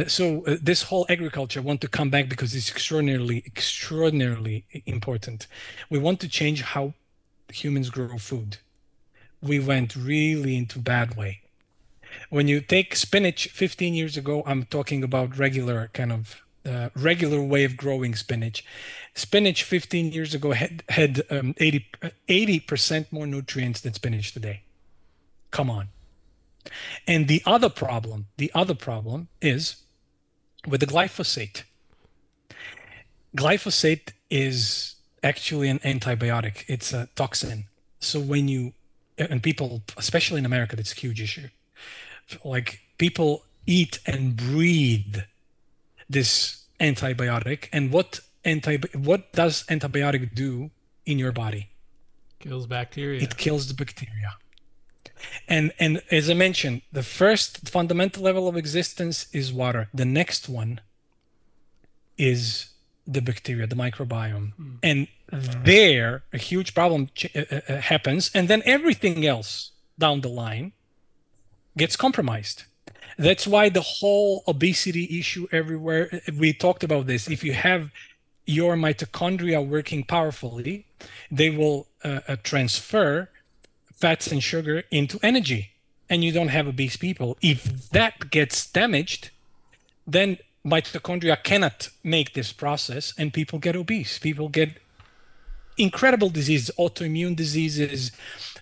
So this whole agriculture, I want to come back because it's extraordinarily important. We want to change how humans grow food. We went really into bad way. When you take spinach 15 years ago, I'm talking about regular kind of regular way of growing spinach. Spinach 15 years ago had 80% more nutrients than spinach today. Come on. And the other problem is with the glyphosate. Glyphosate is actually an antibiotic. It's a toxin. So when you, and people, especially in America, that's a huge issue. Like, people eat and breathe this antibiotic. And what does antibiotic do in your body? Kills bacteria. It kills the bacteria. And as I mentioned, the first fundamental level of existence is water. The next one is the bacteria, the microbiome. Mm. And there a huge problem happens. And then everything else down the line gets compromised. That's why the whole obesity issue everywhere, we talked about this. If you have your mitochondria working powerfully, they will transfer fats and sugar into energy, and you don't have obese people. If that gets damaged, then mitochondria cannot make this process, and people get obese. People get incredible diseases, autoimmune diseases,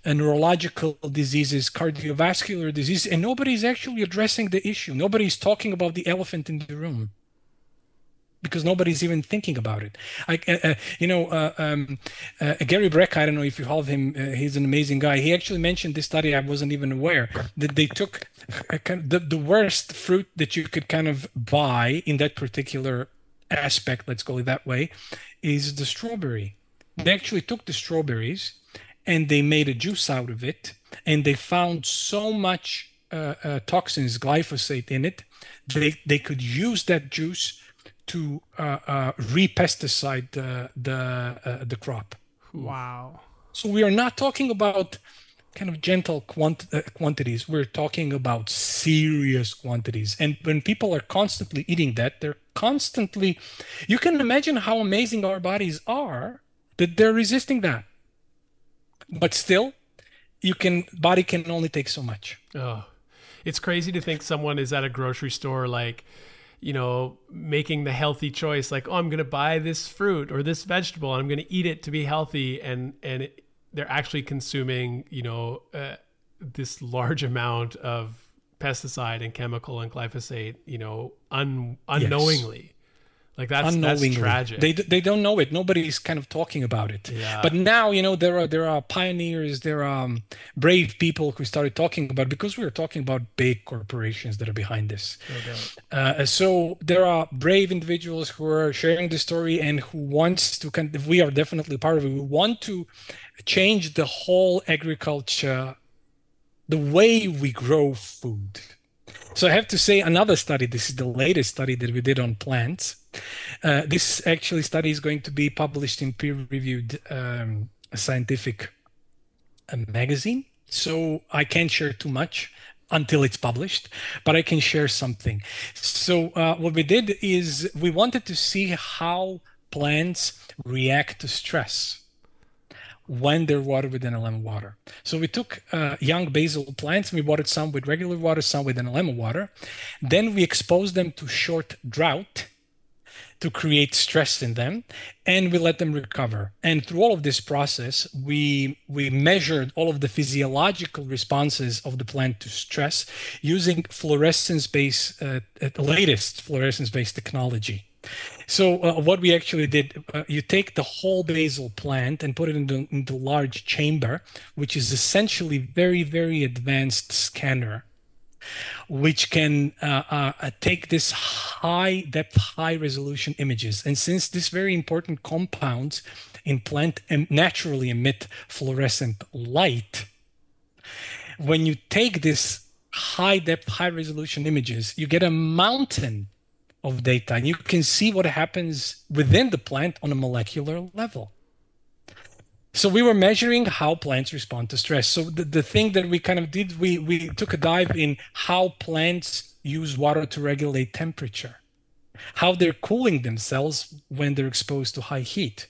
neurological diseases, cardiovascular disease, and nobody's actually addressing the issue. Nobody's talking about the elephant in the room because nobody's even thinking about it. Gary Brock, I don't know if you have him, he's an amazing guy. He actually mentioned this study, I wasn't even aware, that they took the worst fruit that you could kind of buy in that particular aspect, let's call it that way, is the strawberry. They actually took the strawberries and they made a juice out of it, and they found so much toxins, glyphosate in it, they could use that juice to re-pesticide the crop. Wow. So we are not talking about kind of gentle quantities. We're talking about serious quantities. And when people are constantly eating that, they're constantly... You can imagine how amazing our bodies are that they're resisting that. But still, body can only take so much. Oh, it's crazy to think someone is at a grocery store, like, you know, making the healthy choice, like, oh, I'm going to buy this fruit or this vegetable, and I'm going to eat it to be healthy. And they're actually consuming, you know, this large amount of pesticide and chemical and glyphosate, you know, unknowingly. Yes. Like that's tragic. They don't know it. Nobody's kind of talking about it. Yeah. But now, you know, there are pioneers, there are brave people who started talking about it, because we were talking about big corporations that are behind this. No doubt. So there are brave individuals who are sharing the story and who wants to, we are definitely part of it. We want to change the whole agriculture, the way we grow food. So I have to say another study, this is the latest study that we did on plants. This actually study is going to be published in peer-reviewed scientific magazine. So I can't share too much until it's published, but I can share something. So what we did is we wanted to see how plants react to stress when they're watered with Analemma water. So we took young basil plants, and we watered some with regular water, some with Analemma water. Then we exposed them to short drought to create stress in them, and we let them recover. And through all of this process, we measured all of the physiological responses of the plant to stress using fluorescence-based, the latest fluorescence-based technology. So what we actually did, you take the whole basil plant and put it into large chamber, which is essentially very, very advanced scanner, which can take this high depth, high resolution images. And since these very important compounds in plant naturally emit fluorescent light, when you take this high depth, high resolution images, you get a mountain of data, and you can see what happens within the plant on a molecular level. So we were measuring how plants respond to stress. So the thing that we kind of did, we took a dive in how plants use water to regulate temperature. how they're cooling themselves when they're exposed to high heat.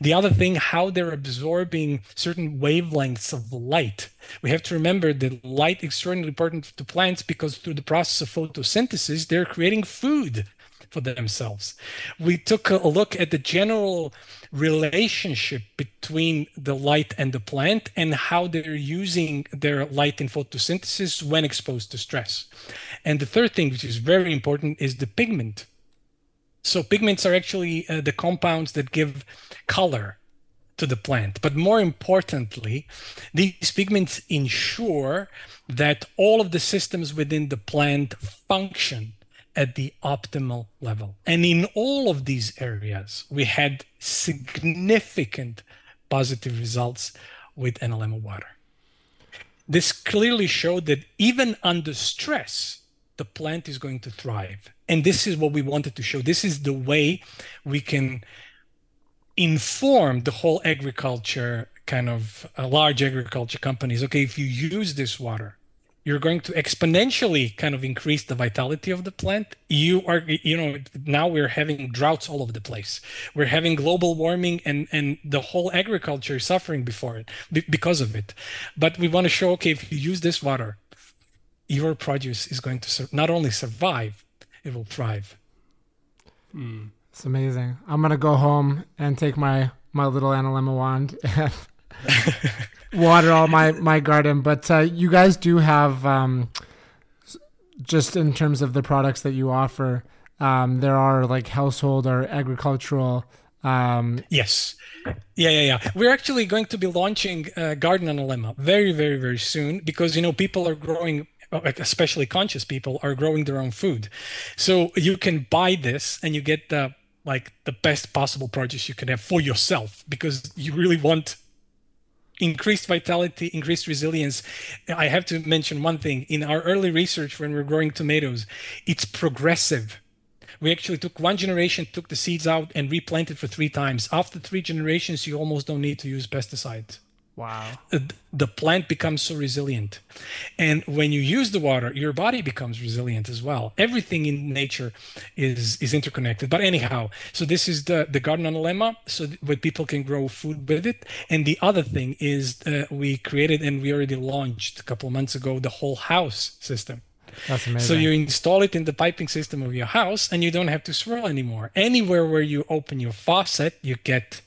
The other thing, how they're absorbing certain wavelengths of light. We have to remember that light is extraordinarily important to plants because through the process of photosynthesis, they're creating food for themselves. We took a look at the general relationship between the light and the plant and how they're using their light in photosynthesis when exposed to stress. And the third thing, which is very important, is the pigment. So pigments are actually the compounds that give color to the plant. But more importantly, these pigments ensure that all of the systems within the plant function at the optimal level. And in all of these areas, we had significant positive results with Analemma water. This clearly showed that even under stress, the plant is going to thrive. And this is what we wanted to show. This is the way we can inform the whole agriculture, kind of large agriculture companies. Okay, if you use this water, you're going to exponentially kind of increase the vitality of the plant. Now we're having droughts all over the place. We're having global warming and the whole agriculture is suffering because of it. But we want to show, okay, if you use this water, your produce is going to not only survive, it will thrive. Mm. It's amazing. I'm going to go home and take my little Analemma wand and water all my garden. But you guys do have, just in terms of the products that you offer, there are like household or agricultural. Yes. Yeah. We're actually going to be launching Garden Analemma very, very, very soon because, people are growing, especially conscious people, are growing their own food. So you can buy this and you get the best possible produce you can have for yourself because you really want increased vitality, increased resilience. I have to mention one thing. In our early research, when we're growing tomatoes, it's progressive. We actually took one generation, took the seeds out and replanted for 3 times. After 3 generations, you almost don't need to use pesticides. Wow. The plant becomes so resilient. And when you use the water, your body becomes resilient as well. Everything in nature is interconnected. But anyhow, so this is the Garden Analemma, so where people can grow food with it. And the other thing is we created and we already launched a couple of months ago the whole house system. That's amazing. So you install it in the piping system of your house and you don't have to swirl anymore. Anywhere where you open your faucet, you get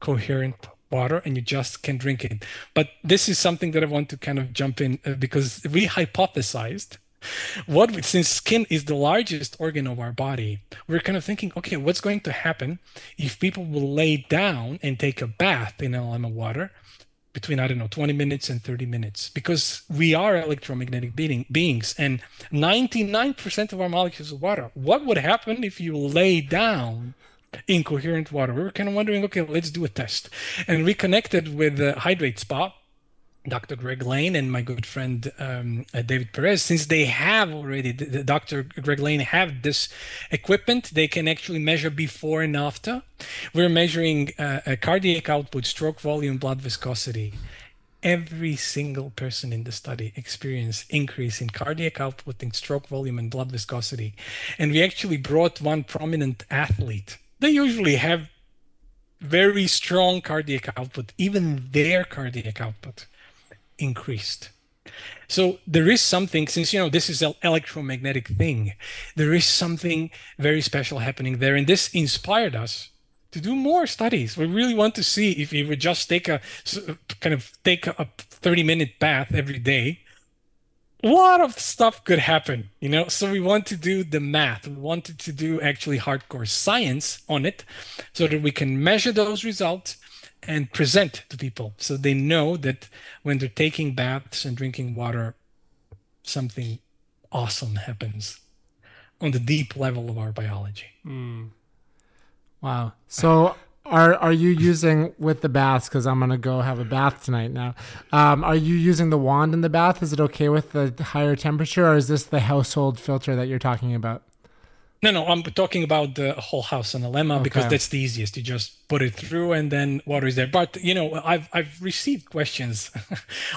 coherent water and you just can drink it. But this is something that I want to kind of jump in because we hypothesized since skin is the largest organ of our body, we're kind of thinking, okay, what's going to happen if people will lay down and take a bath in Analemma water between, 20 minutes and 30 minutes, because we are electromagnetic beings and 99% of our molecules of water. What would happen if you lay down incoherent water? We were kind of wondering, okay, let's do a test. And we connected with the Hydrate Spa, Dr. Greg Lane and my good friend David Perez, since they have already, Dr. Greg Lane have this equipment, they can actually measure before and after. We're measuring a cardiac output, stroke volume, blood viscosity. Every single person in the study experienced increase in cardiac output, in stroke volume, and blood viscosity. And we actually brought one prominent athlete. They usually have very strong cardiac output. Even their cardiac output increased. So there is something, since this is an electromagnetic thing, there is something very special happening there. And this inspired us to do more studies. We really want to see if we would just take a 30-minute bath every day, a lot of stuff could happen, So we want to do the math. We wanted to do actually hardcore science on it so that we can measure those results and present to people so they know that when they're taking baths and drinking water, something awesome happens on the deep level of our biology. Mm. Wow. So are you using with the baths, because I'm going to go have a bath tonight now, are you using the wand in the bath? Is it okay with the higher temperature, or is this the household filter that you're talking about? No, I'm talking about the whole house Analemma, okay, because that's the easiest. You just put it through and then water is there. But, I've received questions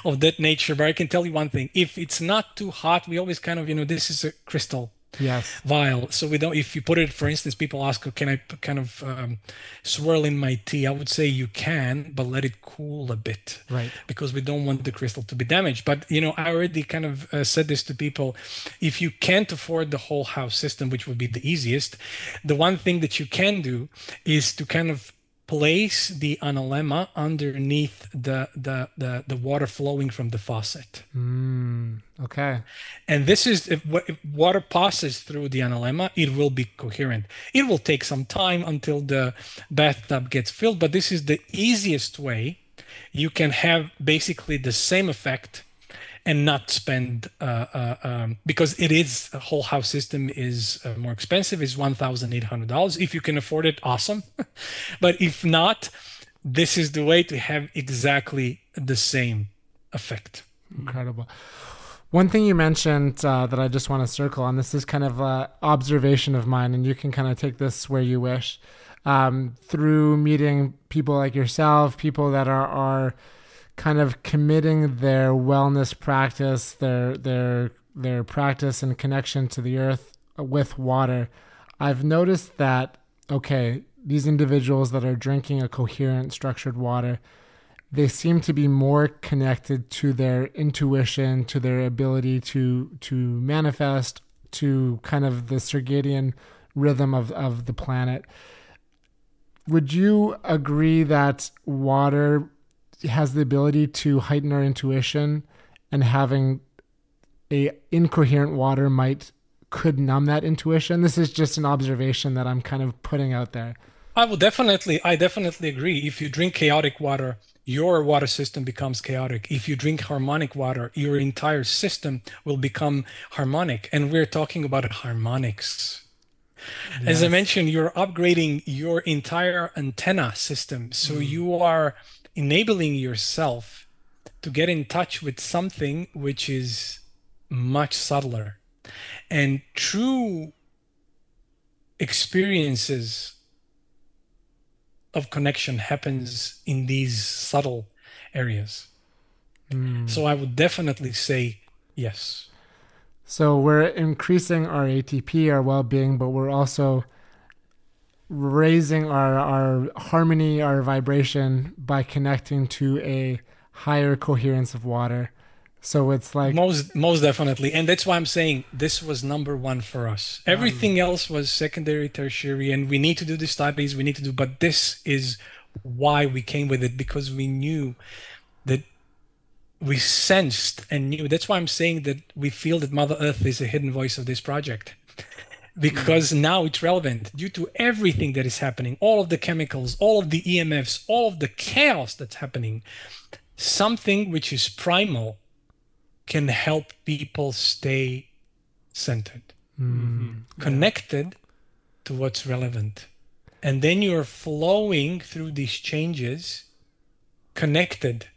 of that nature, but I can tell you one thing. If it's not too hot, we always kind of, this is a crystal Yes. Vial. So we don't. If you put it, for instance, people ask, "Can I kind of swirl in my tea?" I would say you can, but let it cool a bit, right? Because we don't want the crystal to be damaged. But you know, I already kind of said this to people. If you can't afford the whole house system, which would be the easiest, the one thing that you can do is to kind of place the analemma underneath the water flowing from the faucet. Okay. And this is, if water passes through the analemma, it will be coherent. It will take some time until the bathtub gets filled, but this is the easiest way you can have basically the same effect and not spend, because it is, a whole house system is more expensive, is $1,800. If you can afford it, awesome. But if not, this is the way to have exactly the same effect. Incredible. One thing you mentioned that I just want to circle on, this is kind of an observation of mine, and you can kind of take this where you wish, through meeting people like yourself, people that are kind of committing their wellness practice, their practice and connection to the earth with water. I've noticed that, okay, these individuals that are drinking a coherent, structured water, they seem to be more connected to their intuition, to their ability to manifest, to kind of the circadian rhythm of the planet. Would you agree that water has the ability to heighten our intuition, and having a incoherent water could numb that intuition? This is just an observation that I'm kind of putting out there. I definitely agree. If you drink chaotic water, your water system becomes chaotic. If you drink harmonic water, your entire system will become harmonic. And we're talking about harmonics. Yes. As I mentioned, you're upgrading your entire antenna system. So you are enabling yourself to get in touch with something which is much subtler. And true experiences of connection happens in these subtle areas. So I would definitely say yes. So we're increasing our ATP, our well-being, but we're also raising our harmony, our vibration by connecting to a higher coherence of water. So it's like most definitely. And that's why I'm saying this was number one for us. Everything else was secondary, tertiary, and we need to do the studies we need to do, but this is why we came with it, because we knew that we sensed and knew. That's why I'm saying that we feel that Mother Earth is a hidden voice of this project. Because now it's relevant due to everything that is happening, all of the chemicals, all of the EMFs, all of the chaos that's happening. Something which is primal can help people stay centered, connected to what's relevant. And then you're flowing through these changes, connected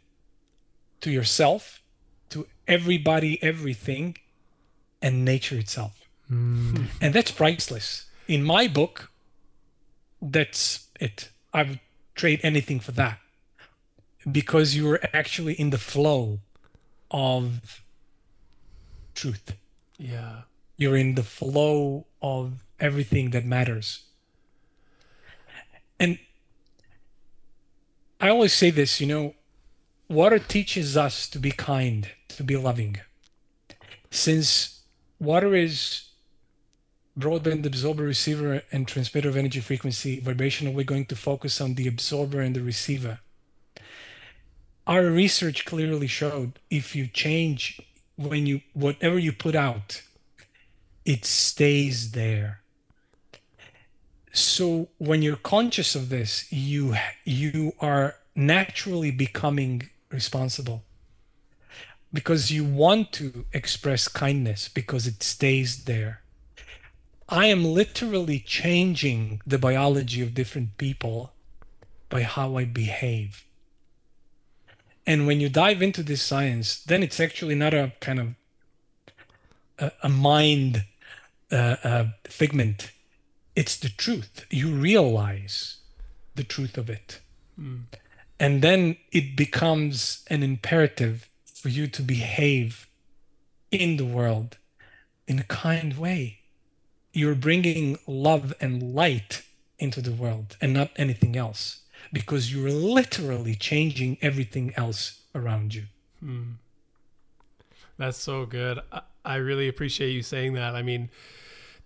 to yourself, to everybody, everything, and nature itself. And that's priceless. In my book, that's it. I would trade anything for that, because you're actually in the flow of truth. Yeah. You're in the flow of everything that matters. And I always say this, you know, water teaches us to be kind, to be loving. Since water is broadband absorber, receiver, and transmitter of energy frequency vibration, we're going to focus on the absorber and the receiver. Our research clearly showed if you change whatever you put out, it stays there. So when you're conscious of this, you are naturally becoming responsible, because you want to express kindness because it stays there. I am literally changing the biology of different people by how I behave. And when you dive into this science, then it's actually not a kind of a mind figment. It's the truth. You realize the truth of it. And then it becomes an imperative for you to behave in the world in a kind way. you're bringing love and light into the world and not anything else, because you're literally changing everything else around you. That's so good. I really appreciate you saying that. I mean,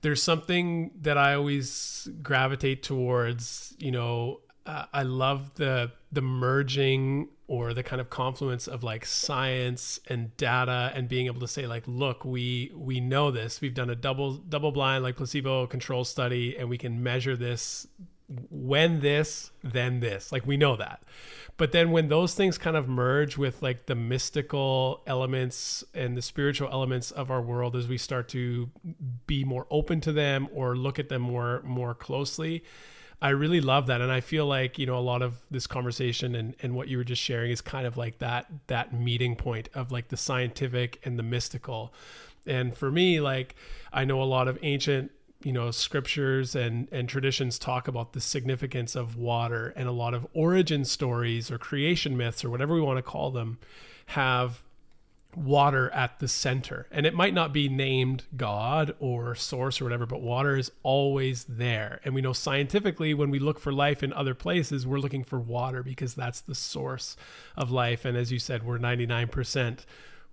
there's something that I always gravitate towards, you know, I love the merging or the kind of confluence of like science and data and being able to say like, look, we know this, we've done a double blind, like placebo control study, and we can measure this when this, then this, like we know that. But then when those things kind of merge with like the mystical elements and the spiritual elements of our world, as we start to be more open to them or look at them more closely, I really love that. And I feel like, you know, a lot of this conversation and what you were just sharing is kind of like that meeting point of like the scientific and the mystical. And for me, like, I know a lot of ancient, you know, scriptures and traditions talk about the significance of water, and a lot of origin stories or creation myths or whatever we want to call them have water at the center. And it might not be named God or source or whatever, but water is always there. And we know scientifically, when we look for life in other places, we're looking for water because that's the source of life. And as you said, we're 99%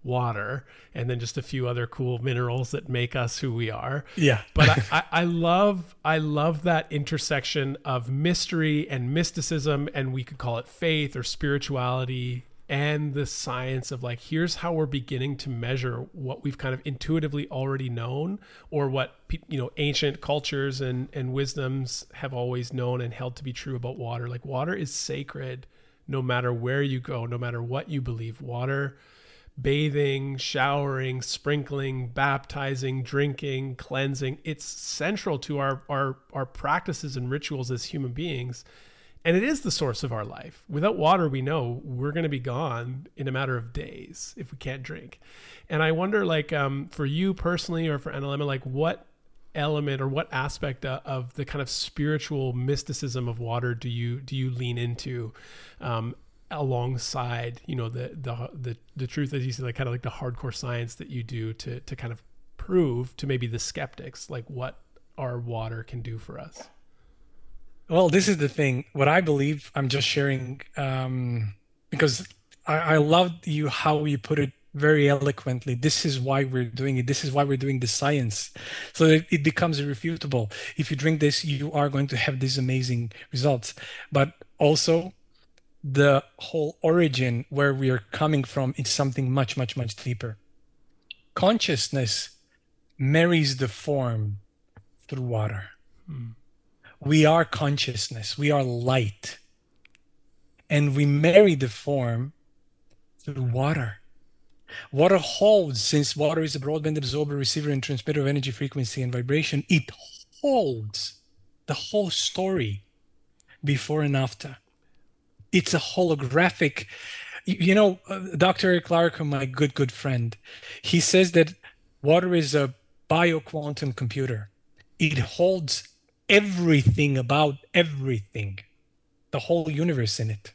water, and then just a few other cool minerals that make us who we are. Yeah. But I love that intersection of mystery and mysticism, and we could call it faith or spirituality, and the science of like, here's how we're beginning to measure what we've kind of intuitively already known, or what, you know, ancient cultures and wisdoms have always known and held to be true about water. Like, water is sacred no matter where you go, no matter what you believe. Water, bathing, showering, sprinkling, baptizing, drinking, cleansing, it's central to our practices and rituals as human beings. And it is the source of our life. Without water, we know we're going to be gone in a matter of days if we can't drink. And I wonder, like, for you personally or for Analemma, like, what element or what aspect of the kind of spiritual mysticism of water do you lean into, alongside, you know, the truth, as you said, like kind of like the hardcore science that you do to kind of prove to maybe the skeptics, like what our water can do for us? Well, this is the thing. What I believe, I'm just sharing, because I loved you how you put it very eloquently. This is why we're doing it. This is why we're doing the science. So it becomes irrefutable. If you drink this, you are going to have these amazing results. But also, the whole origin, where we are coming from, is something much, much, much deeper. Consciousness marries the form through water. We are consciousness, we are light, and we marry the form through water. Water holds, since water is a broadband absorber, receiver, and transmitter of energy, frequency, and vibration, it holds the whole story before and after. It's a holographic, you know. Dr. Eric Laarakker, my good friend, he says that water is a bio-quantum computer. It holds everything about everything, the whole universe in it.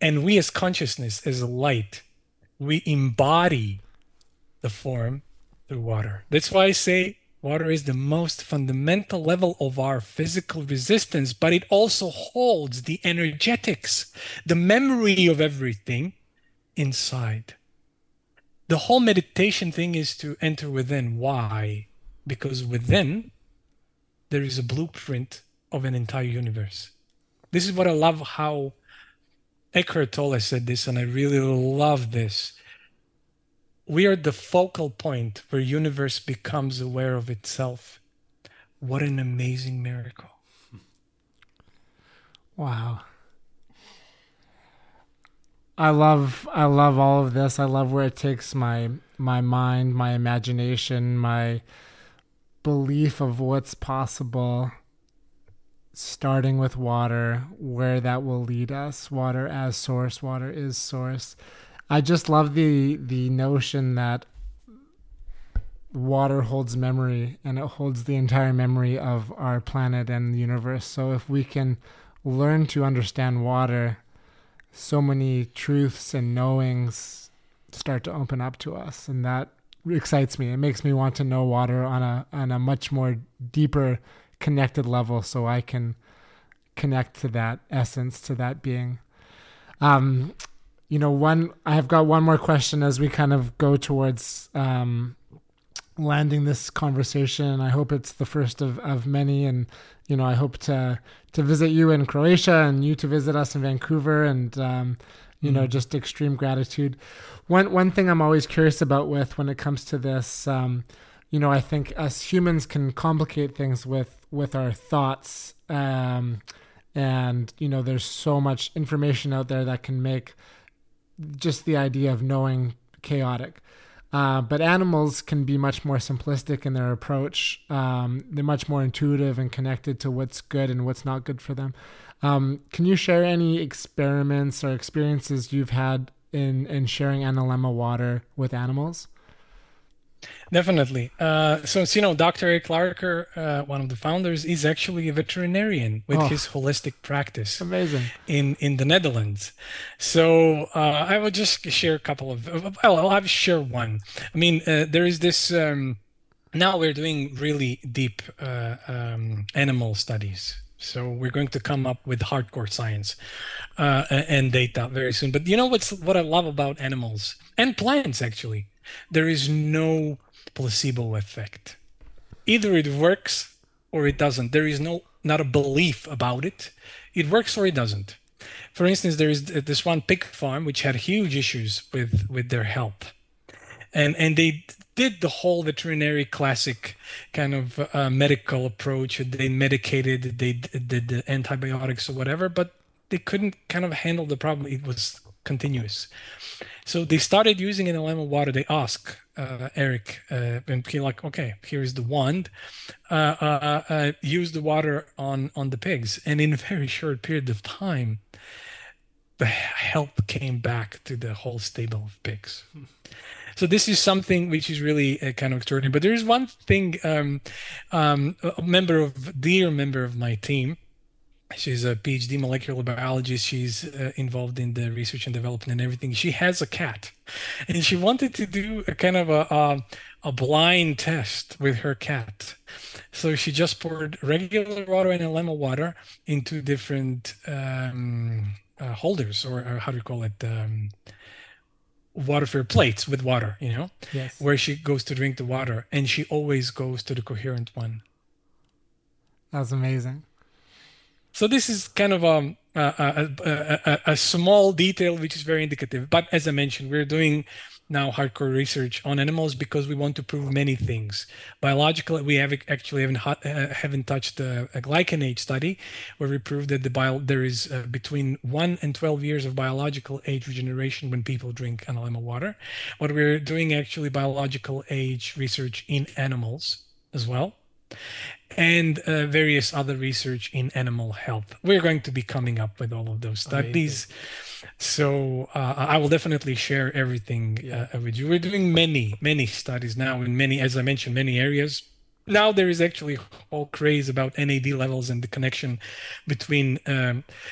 And we as consciousness, as light, we embody the form through water. That's why I say water is the most fundamental level of our physical resistance, but it also holds the energetics, the memory of everything inside. The whole meditation thing is to enter within. Why? Because within, there is a blueprint of an entire universe. This is what I love, how Eckhart Tolle said this, and I really love this. We are the focal point where universe becomes aware of itself. What an amazing miracle. Wow. I love all of this. I love where it takes my mind, my imagination, my belief of what's possible, starting with water, where that will lead us. Water as source, water is source. I just love the notion that water holds memory, and it holds the entire memory of our planet and the universe. So if we can learn to understand water, so many truths and knowings start to open up to us. And that excites me. It makes me want to know water on a much more deeper, connected level, so I can connect to that essence, to that being. I have got one more question as we kind of go towards landing this conversation. I hope it's the first of many, and I hope to visit you in Croatia and you to visit us in Vancouver, and just extreme gratitude. One thing I'm always curious about when it comes to this, I think us humans can complicate things with our thoughts, and there's so much information out there that can make just the idea of knowing chaotic. But animals can be much more simplistic in their approach. They're much more intuitive and connected to what's good and what's not good for them. Can you share any experiments or experiences you've had in sharing Analemma water with animals? Definitely. So, Dr. Eric Laarakker, one of the founders, is actually a veterinarian with his holistic practice. Amazing. In the Netherlands. So I will just share a couple of. I'll share one. I mean, there is this. Now we're doing really deep animal studies. So we're going to come up with hardcore science and data very soon. But you know what I love about animals and plants, actually. There is no placebo effect. Either it works or it doesn't. There is not a belief about it. It works or it doesn't. For instance, there is this one pig farm which had huge issues with their health. And they did the whole veterinary classic kind of medical approach. They medicated, they did the antibiotics or whatever, but they couldn't kind of handle the problem. It was continuous. So they started using Analemma water. They asked Eric, and he like, okay, here's the wand. Use the water on the pigs. And in a very short period of time, the health came back to the whole stable of pigs. So this is something which is really kind of extraordinary. But there is one thing, a dear member of my team, she's a PhD molecular biologist. She's involved in the research and development and everything. She has a cat, and she wanted to do a kind of a blind test with her cat. So she just poured regular water and Analemma water into different holders, or how do you call it, water for plates with water, yes. Where she goes to drink the water, and she always goes to the coherent one. That's amazing. So this is kind of a small detail, which is very indicative. But as I mentioned, we're doing now hardcore research on animals because we want to prove many things. Biologically, we haven't touched a glycan age study where we proved that there is between 1 and 12 years of biological age regeneration when people drink Analemma water. But we're doing actually biological age research in animals as well, and various other research in animal health. We're going to be coming up with all of those studies. Amazing. So I will definitely share everything with you. We're doing many, many studies now in many, as I mentioned, many areas. Now there is actually whole craze about NAD levels and the connection between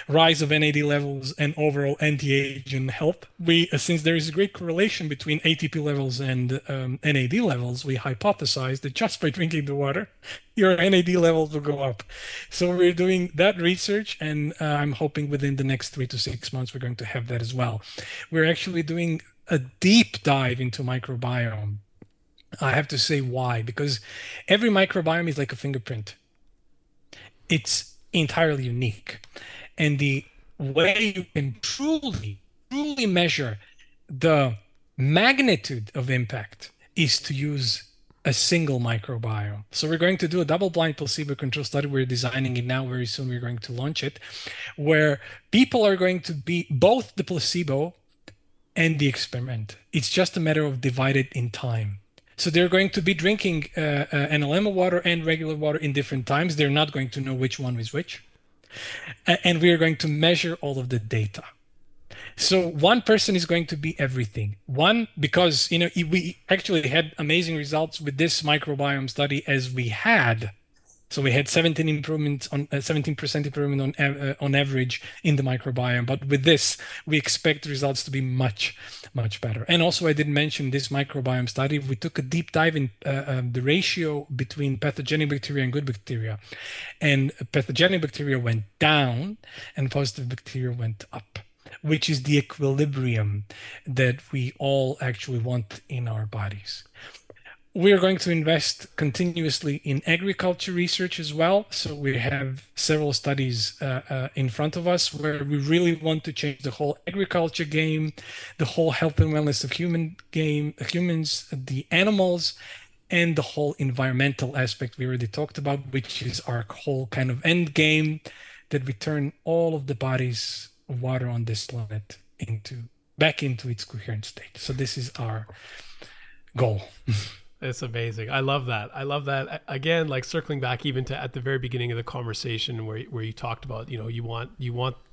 rise of NAD levels and overall anti-aging health. Since there is a great correlation between ATP levels and NAD levels, we hypothesized that just by drinking the water, your NAD levels will go up. So we're doing that research, and I'm hoping within the next 3 to 6 months, we're going to have that as well. We're actually doing a deep dive into microbiome. I have to say why, because every microbiome is like a fingerprint. It's entirely unique. And the way you can truly, truly measure the magnitude of impact is to use a single microbiome. So we're going to do a double-blind placebo-controlled study. We're designing it now. Very soon we're going to launch it, where people are going to be both the placebo and the experiment. It's just a matter of divided in time. So they're going to be drinking Analemma water and regular water in different times. They're not going to know which one is which. And we are going to measure all of the data. So one person is going to be everything. One, because we actually had amazing results with this microbiome study as we had. So we had 17% improvement on average in the microbiome. But with this, we expect results to be much, much better. And also, I did mention this microbiome study. We took a deep dive in the ratio between pathogenic bacteria and good bacteria. And pathogenic bacteria went down and positive bacteria went up, which is the equilibrium that we all actually want in our bodies. We are going to invest continuously in agriculture research as well. So we have several studies in front of us where we really want to change the whole agriculture game, the whole health and wellness of humans, the animals, and the whole environmental aspect we already talked about, which is our whole kind of end game, that we turn all of the bodies of water on this planet back into its coherent state. So this is our goal. It's amazing. I love that. Again, like circling back even to at the very beginning of the conversation where you talked about, you know, you want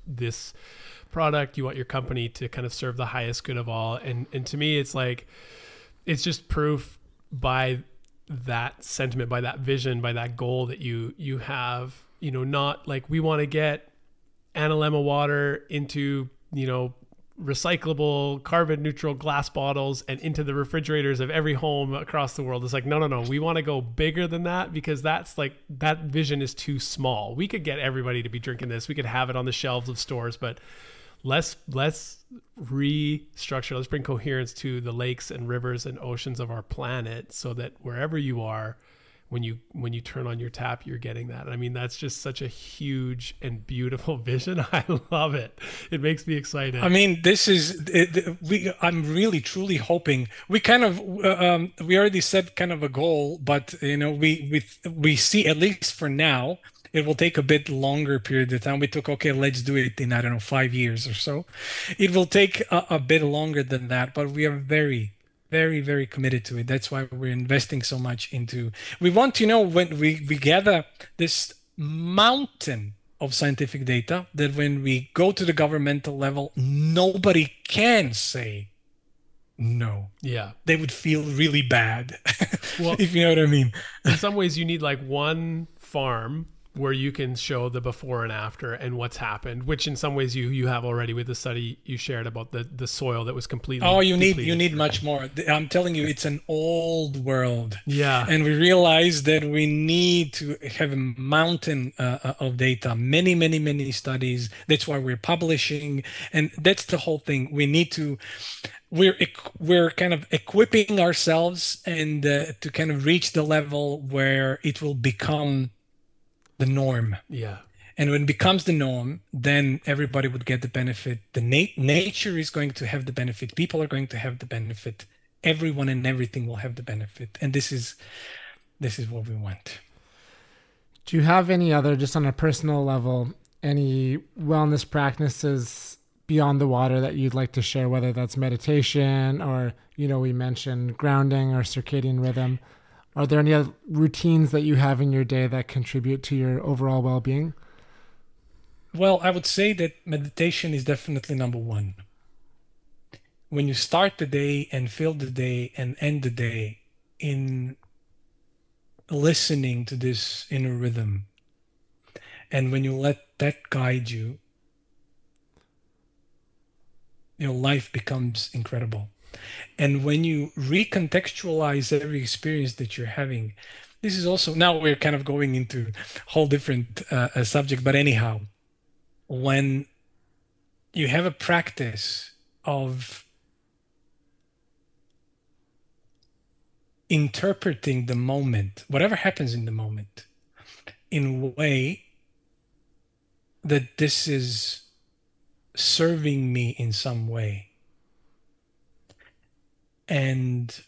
this product, you want your company to kind of serve the highest good of all. And to me, it's like, it's just proof by that sentiment, by that vision, by that goal that you have, you know, not like we want to get Analemma water into, you know, recyclable carbon neutral glass bottles and into the refrigerators of every home across the world. It's like, no, we want to go bigger than that, because that's like, that vision is too small. We could get everybody to be drinking this. We could have it on the shelves of stores, but let's restructure. Let's bring coherence to the lakes and rivers and oceans of our planet, so that wherever you are, when you turn on your tap, you're getting that. I mean, that's just such a huge and beautiful vision. I love it. It makes me excited. I mean, I'm really, truly hoping we kind of, we already set kind of a goal, but you know, we see, at least for now, it will take a bit longer period of time. We took, okay, let's do it in, I don't know, 5 years or so. It will take a bit longer than that, but we are very, very, very committed to it. That's why we're investing so much into, we want to know when we gather this mountain of scientific data, that when we go to the governmental level, nobody can say no. Yeah. They would feel really bad. Well, if you know what I mean. In some ways you need like one farm where you can show the before and after and what's happened, which in some ways you have already with the study you shared about the soil that was completely. Oh, you need much more. I'm telling you, it's an old world. Yeah. And we realize that we need to have a mountain of data, many, many, many studies. That's why we're publishing. And that's the whole thing. We need to, we're kind of equipping ourselves and to kind of reach the level where it will become the norm. Yeah. And when it becomes the norm, then everybody would get the benefit. The nature is going to have the benefit. People are going to have the benefit. Everyone and everything will have the benefit. And this is what we want. Do you have any other, just on a personal level, any wellness practices beyond the water that you'd like to share, whether that's meditation or, you know, we mentioned grounding or circadian rhythm? Are there any other routines that you have in your day that contribute to your overall well-being? Well, I would say that meditation is definitely number one. When you start the day and fill the day and end the day in listening to this inner rhythm, and when you let that guide you, your life becomes incredible. And when you recontextualize every experience that you're having, this is also, now we're kind of going into a whole different subject, but anyhow, when you have a practice of interpreting the moment, whatever happens in the moment, in a way that this is serving me in some way, and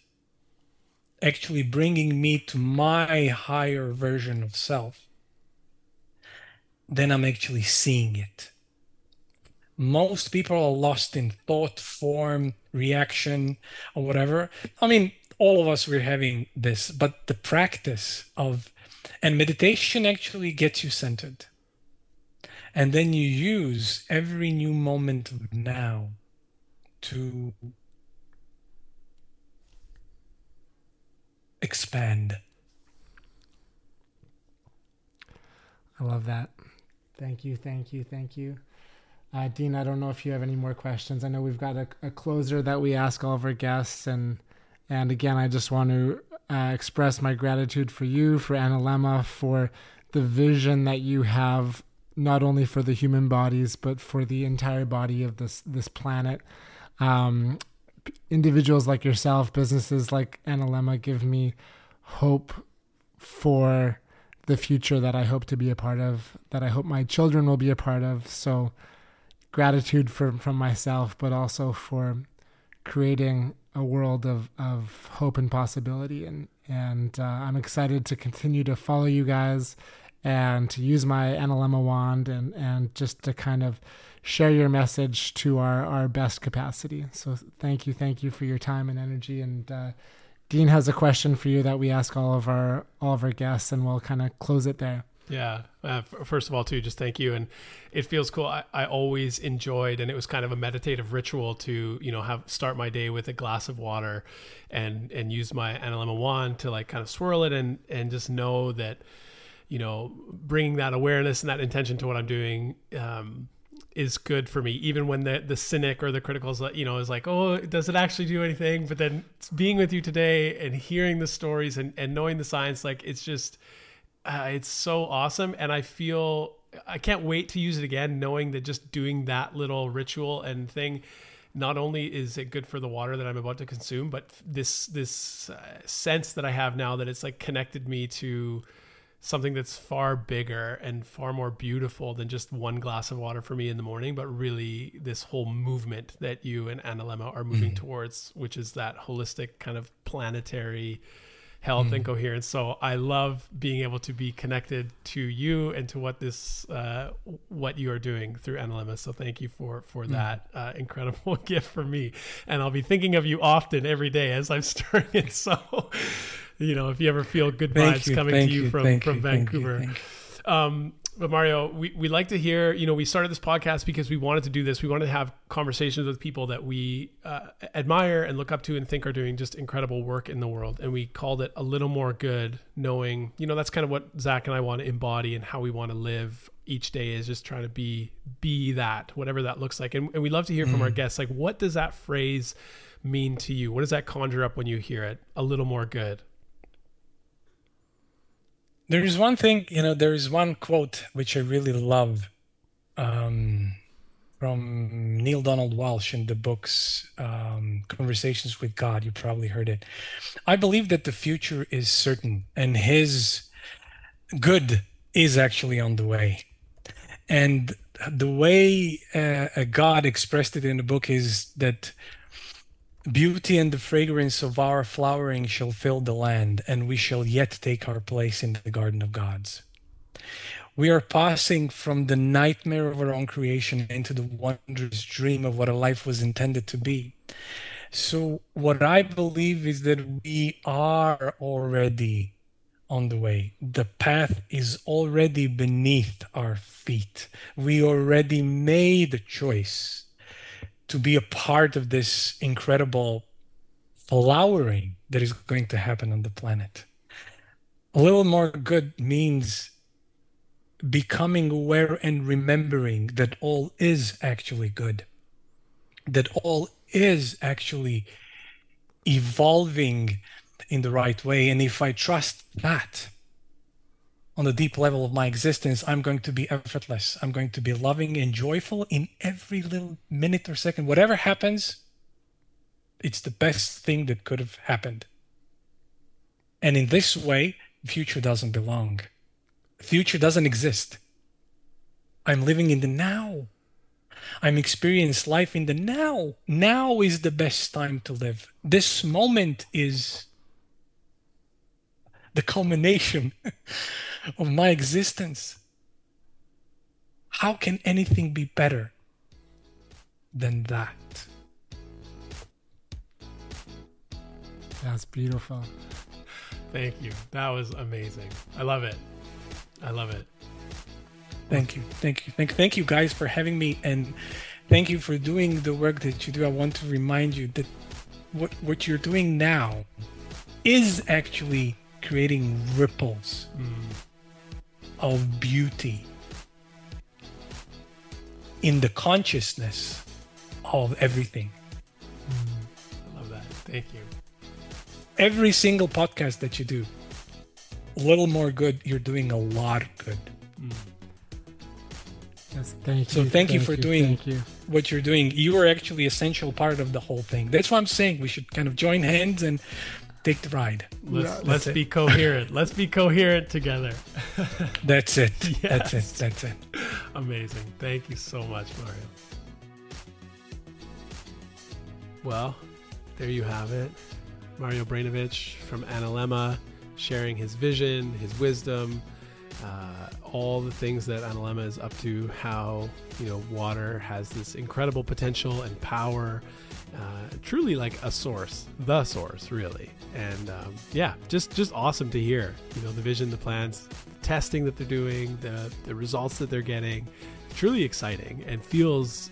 actually bringing me to my higher version of self, then I'm actually seeing it. Most people are lost in thought, form, reaction, or whatever. I mean, all of us, we're having this, but the practice of, and meditation actually gets you centered. And then you use every new moment of now to expand I love that. Thank you. Dean, I don't know if you have any more questions. I know we've got a closer that we ask all of our guests. And again, I just want to express my gratitude for you, for Analemma, for the vision that you have, not only for the human bodies, but for the entire body of this planet. Individuals like yourself, businesses like Analemma give me hope for the future that I hope to be a part of, that I hope my children will be a part of. So gratitude from myself, but also for creating a world of hope and possibility. And I'm excited to continue to follow you guys and to use my Analemma wand and just to kind of share your message to our best capacity. So thank you for your time and energy. And Dean has a question for you that we ask all of our guests, and we'll kind of close it there. Yeah. First of all, too, just thank you. And it feels cool. I always enjoyed, and it was kind of a meditative ritual to, start my day with a glass of water and use my Analemma wand to like kind of swirl it and just know that, bringing that awareness and that intention to what I'm doing, is good for me, even when the cynic or the critical is is like, oh, does it actually do anything? But then being with you today and hearing the stories and knowing the science, like it's just, it's so awesome. And I can't wait to use it again, knowing that just doing that little ritual and thing, not only is it good for the water that I'm about to consume, but this sense that I have now that it's like connected me to something that's far bigger and far more beautiful than just one glass of water for me in the morning, but really this whole movement that you and Analemma are moving towards, which is that holistic kind of planetary health and coherence. So I love being able to be connected to you and to what what you are doing through Analemma. So thank you for that incredible gift for me. And I'll be thinking of you often every day as I'm stirring it. So, if you ever feel good vibes coming to you from Vancouver. But Mario, we like to hear, we started this podcast because we wanted to do this. We wanted to have conversations with people that we admire and look up to and think are doing just incredible work in the world. And we called it A Little More Good, knowing, that's kind of what Zach and I want to embody and how we want to live each day, is just trying to be that, whatever that looks like. And we love to hear from our guests, like, what does that phrase mean to you? What does that conjure up when you hear it? A little more good. There is one thing, there is one quote which I really love from Neale Donald Walsch in the books, Conversations with God. You probably heard it. I believe that the future is certain and his good is actually on the way. And the way God expressed it in the book is that beauty and the fragrance of our flowering shall fill the land, and we shall yet take our place in the garden of gods. We are passing from the nightmare of our own creation into the wondrous dream of what a life was intended to be. So what I believe is that we are already on the way. The path is already beneath our feet. We already made a choice to be a part of this incredible flowering that is going to happen on the planet. A little more good means becoming aware and remembering that all is actually good, that all is actually evolving in the right way. And if I trust that on the deep level of my existence, I'm going to be effortless. I'm going to be loving and joyful in every little minute or second. Whatever happens, it's the best thing that could have happened. And in this way, the future doesn't belong. The future doesn't exist. I'm living in the now. I'm experiencing life in the now. Now is the best time to live. This moment is the culmination of my existence. How can anything be better than that? That's beautiful. Thank you. That was amazing. I love it. Thank you. Thank you guys for having me, and thank you for doing the work that you do. I want to remind you that what you're doing now is actually creating ripples of beauty in the consciousness of everything. I love that. Thank you. Every single podcast that you do, a little more good, you're doing a lot of good. Yes, thank you. So thank you for doing what you're doing. You are actually essential part of the whole thing. That's why I'm saying we should kind of join hands and take the ride. Let's be coherent. Let's be coherent together. That's it. Yes. That's it. Amazing. Thank you so much, Mario. Well, there you have it. Mario Brainovic from Analemma, sharing his vision, his wisdom, all the things that Analemma is up to, how, you know, water has this incredible potential and power, truly like the source really. And just awesome to hear, you know, the vision, the plans, the testing that they're doing, the results that they're getting. Truly exciting, and feels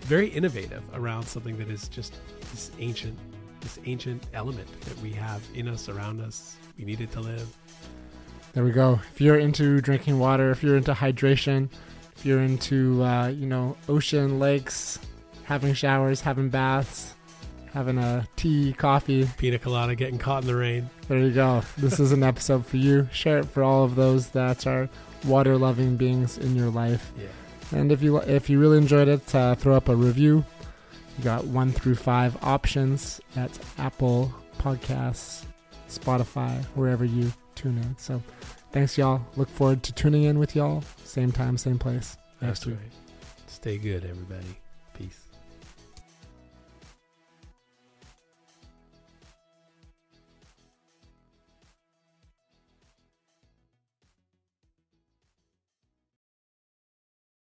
very innovative around something that is just this ancient element that we have in us, around us. We need it to live. There we go. If you're into drinking water, if you're into hydration, if you're into, ocean, lakes, having showers, having baths, having a tea, coffee. Pina colada, getting caught in the rain. There you go. This is an episode for you. Share it for all of those that are water-loving beings in your life. Yeah. And if you really enjoyed it, throw up a review. You got 1 through 5 options at Apple Podcasts, Spotify, wherever you tune in. So thanks, y'all. Look forward to tuning in with y'all. Same time, same place. That's right. Stay good, everybody. Peace.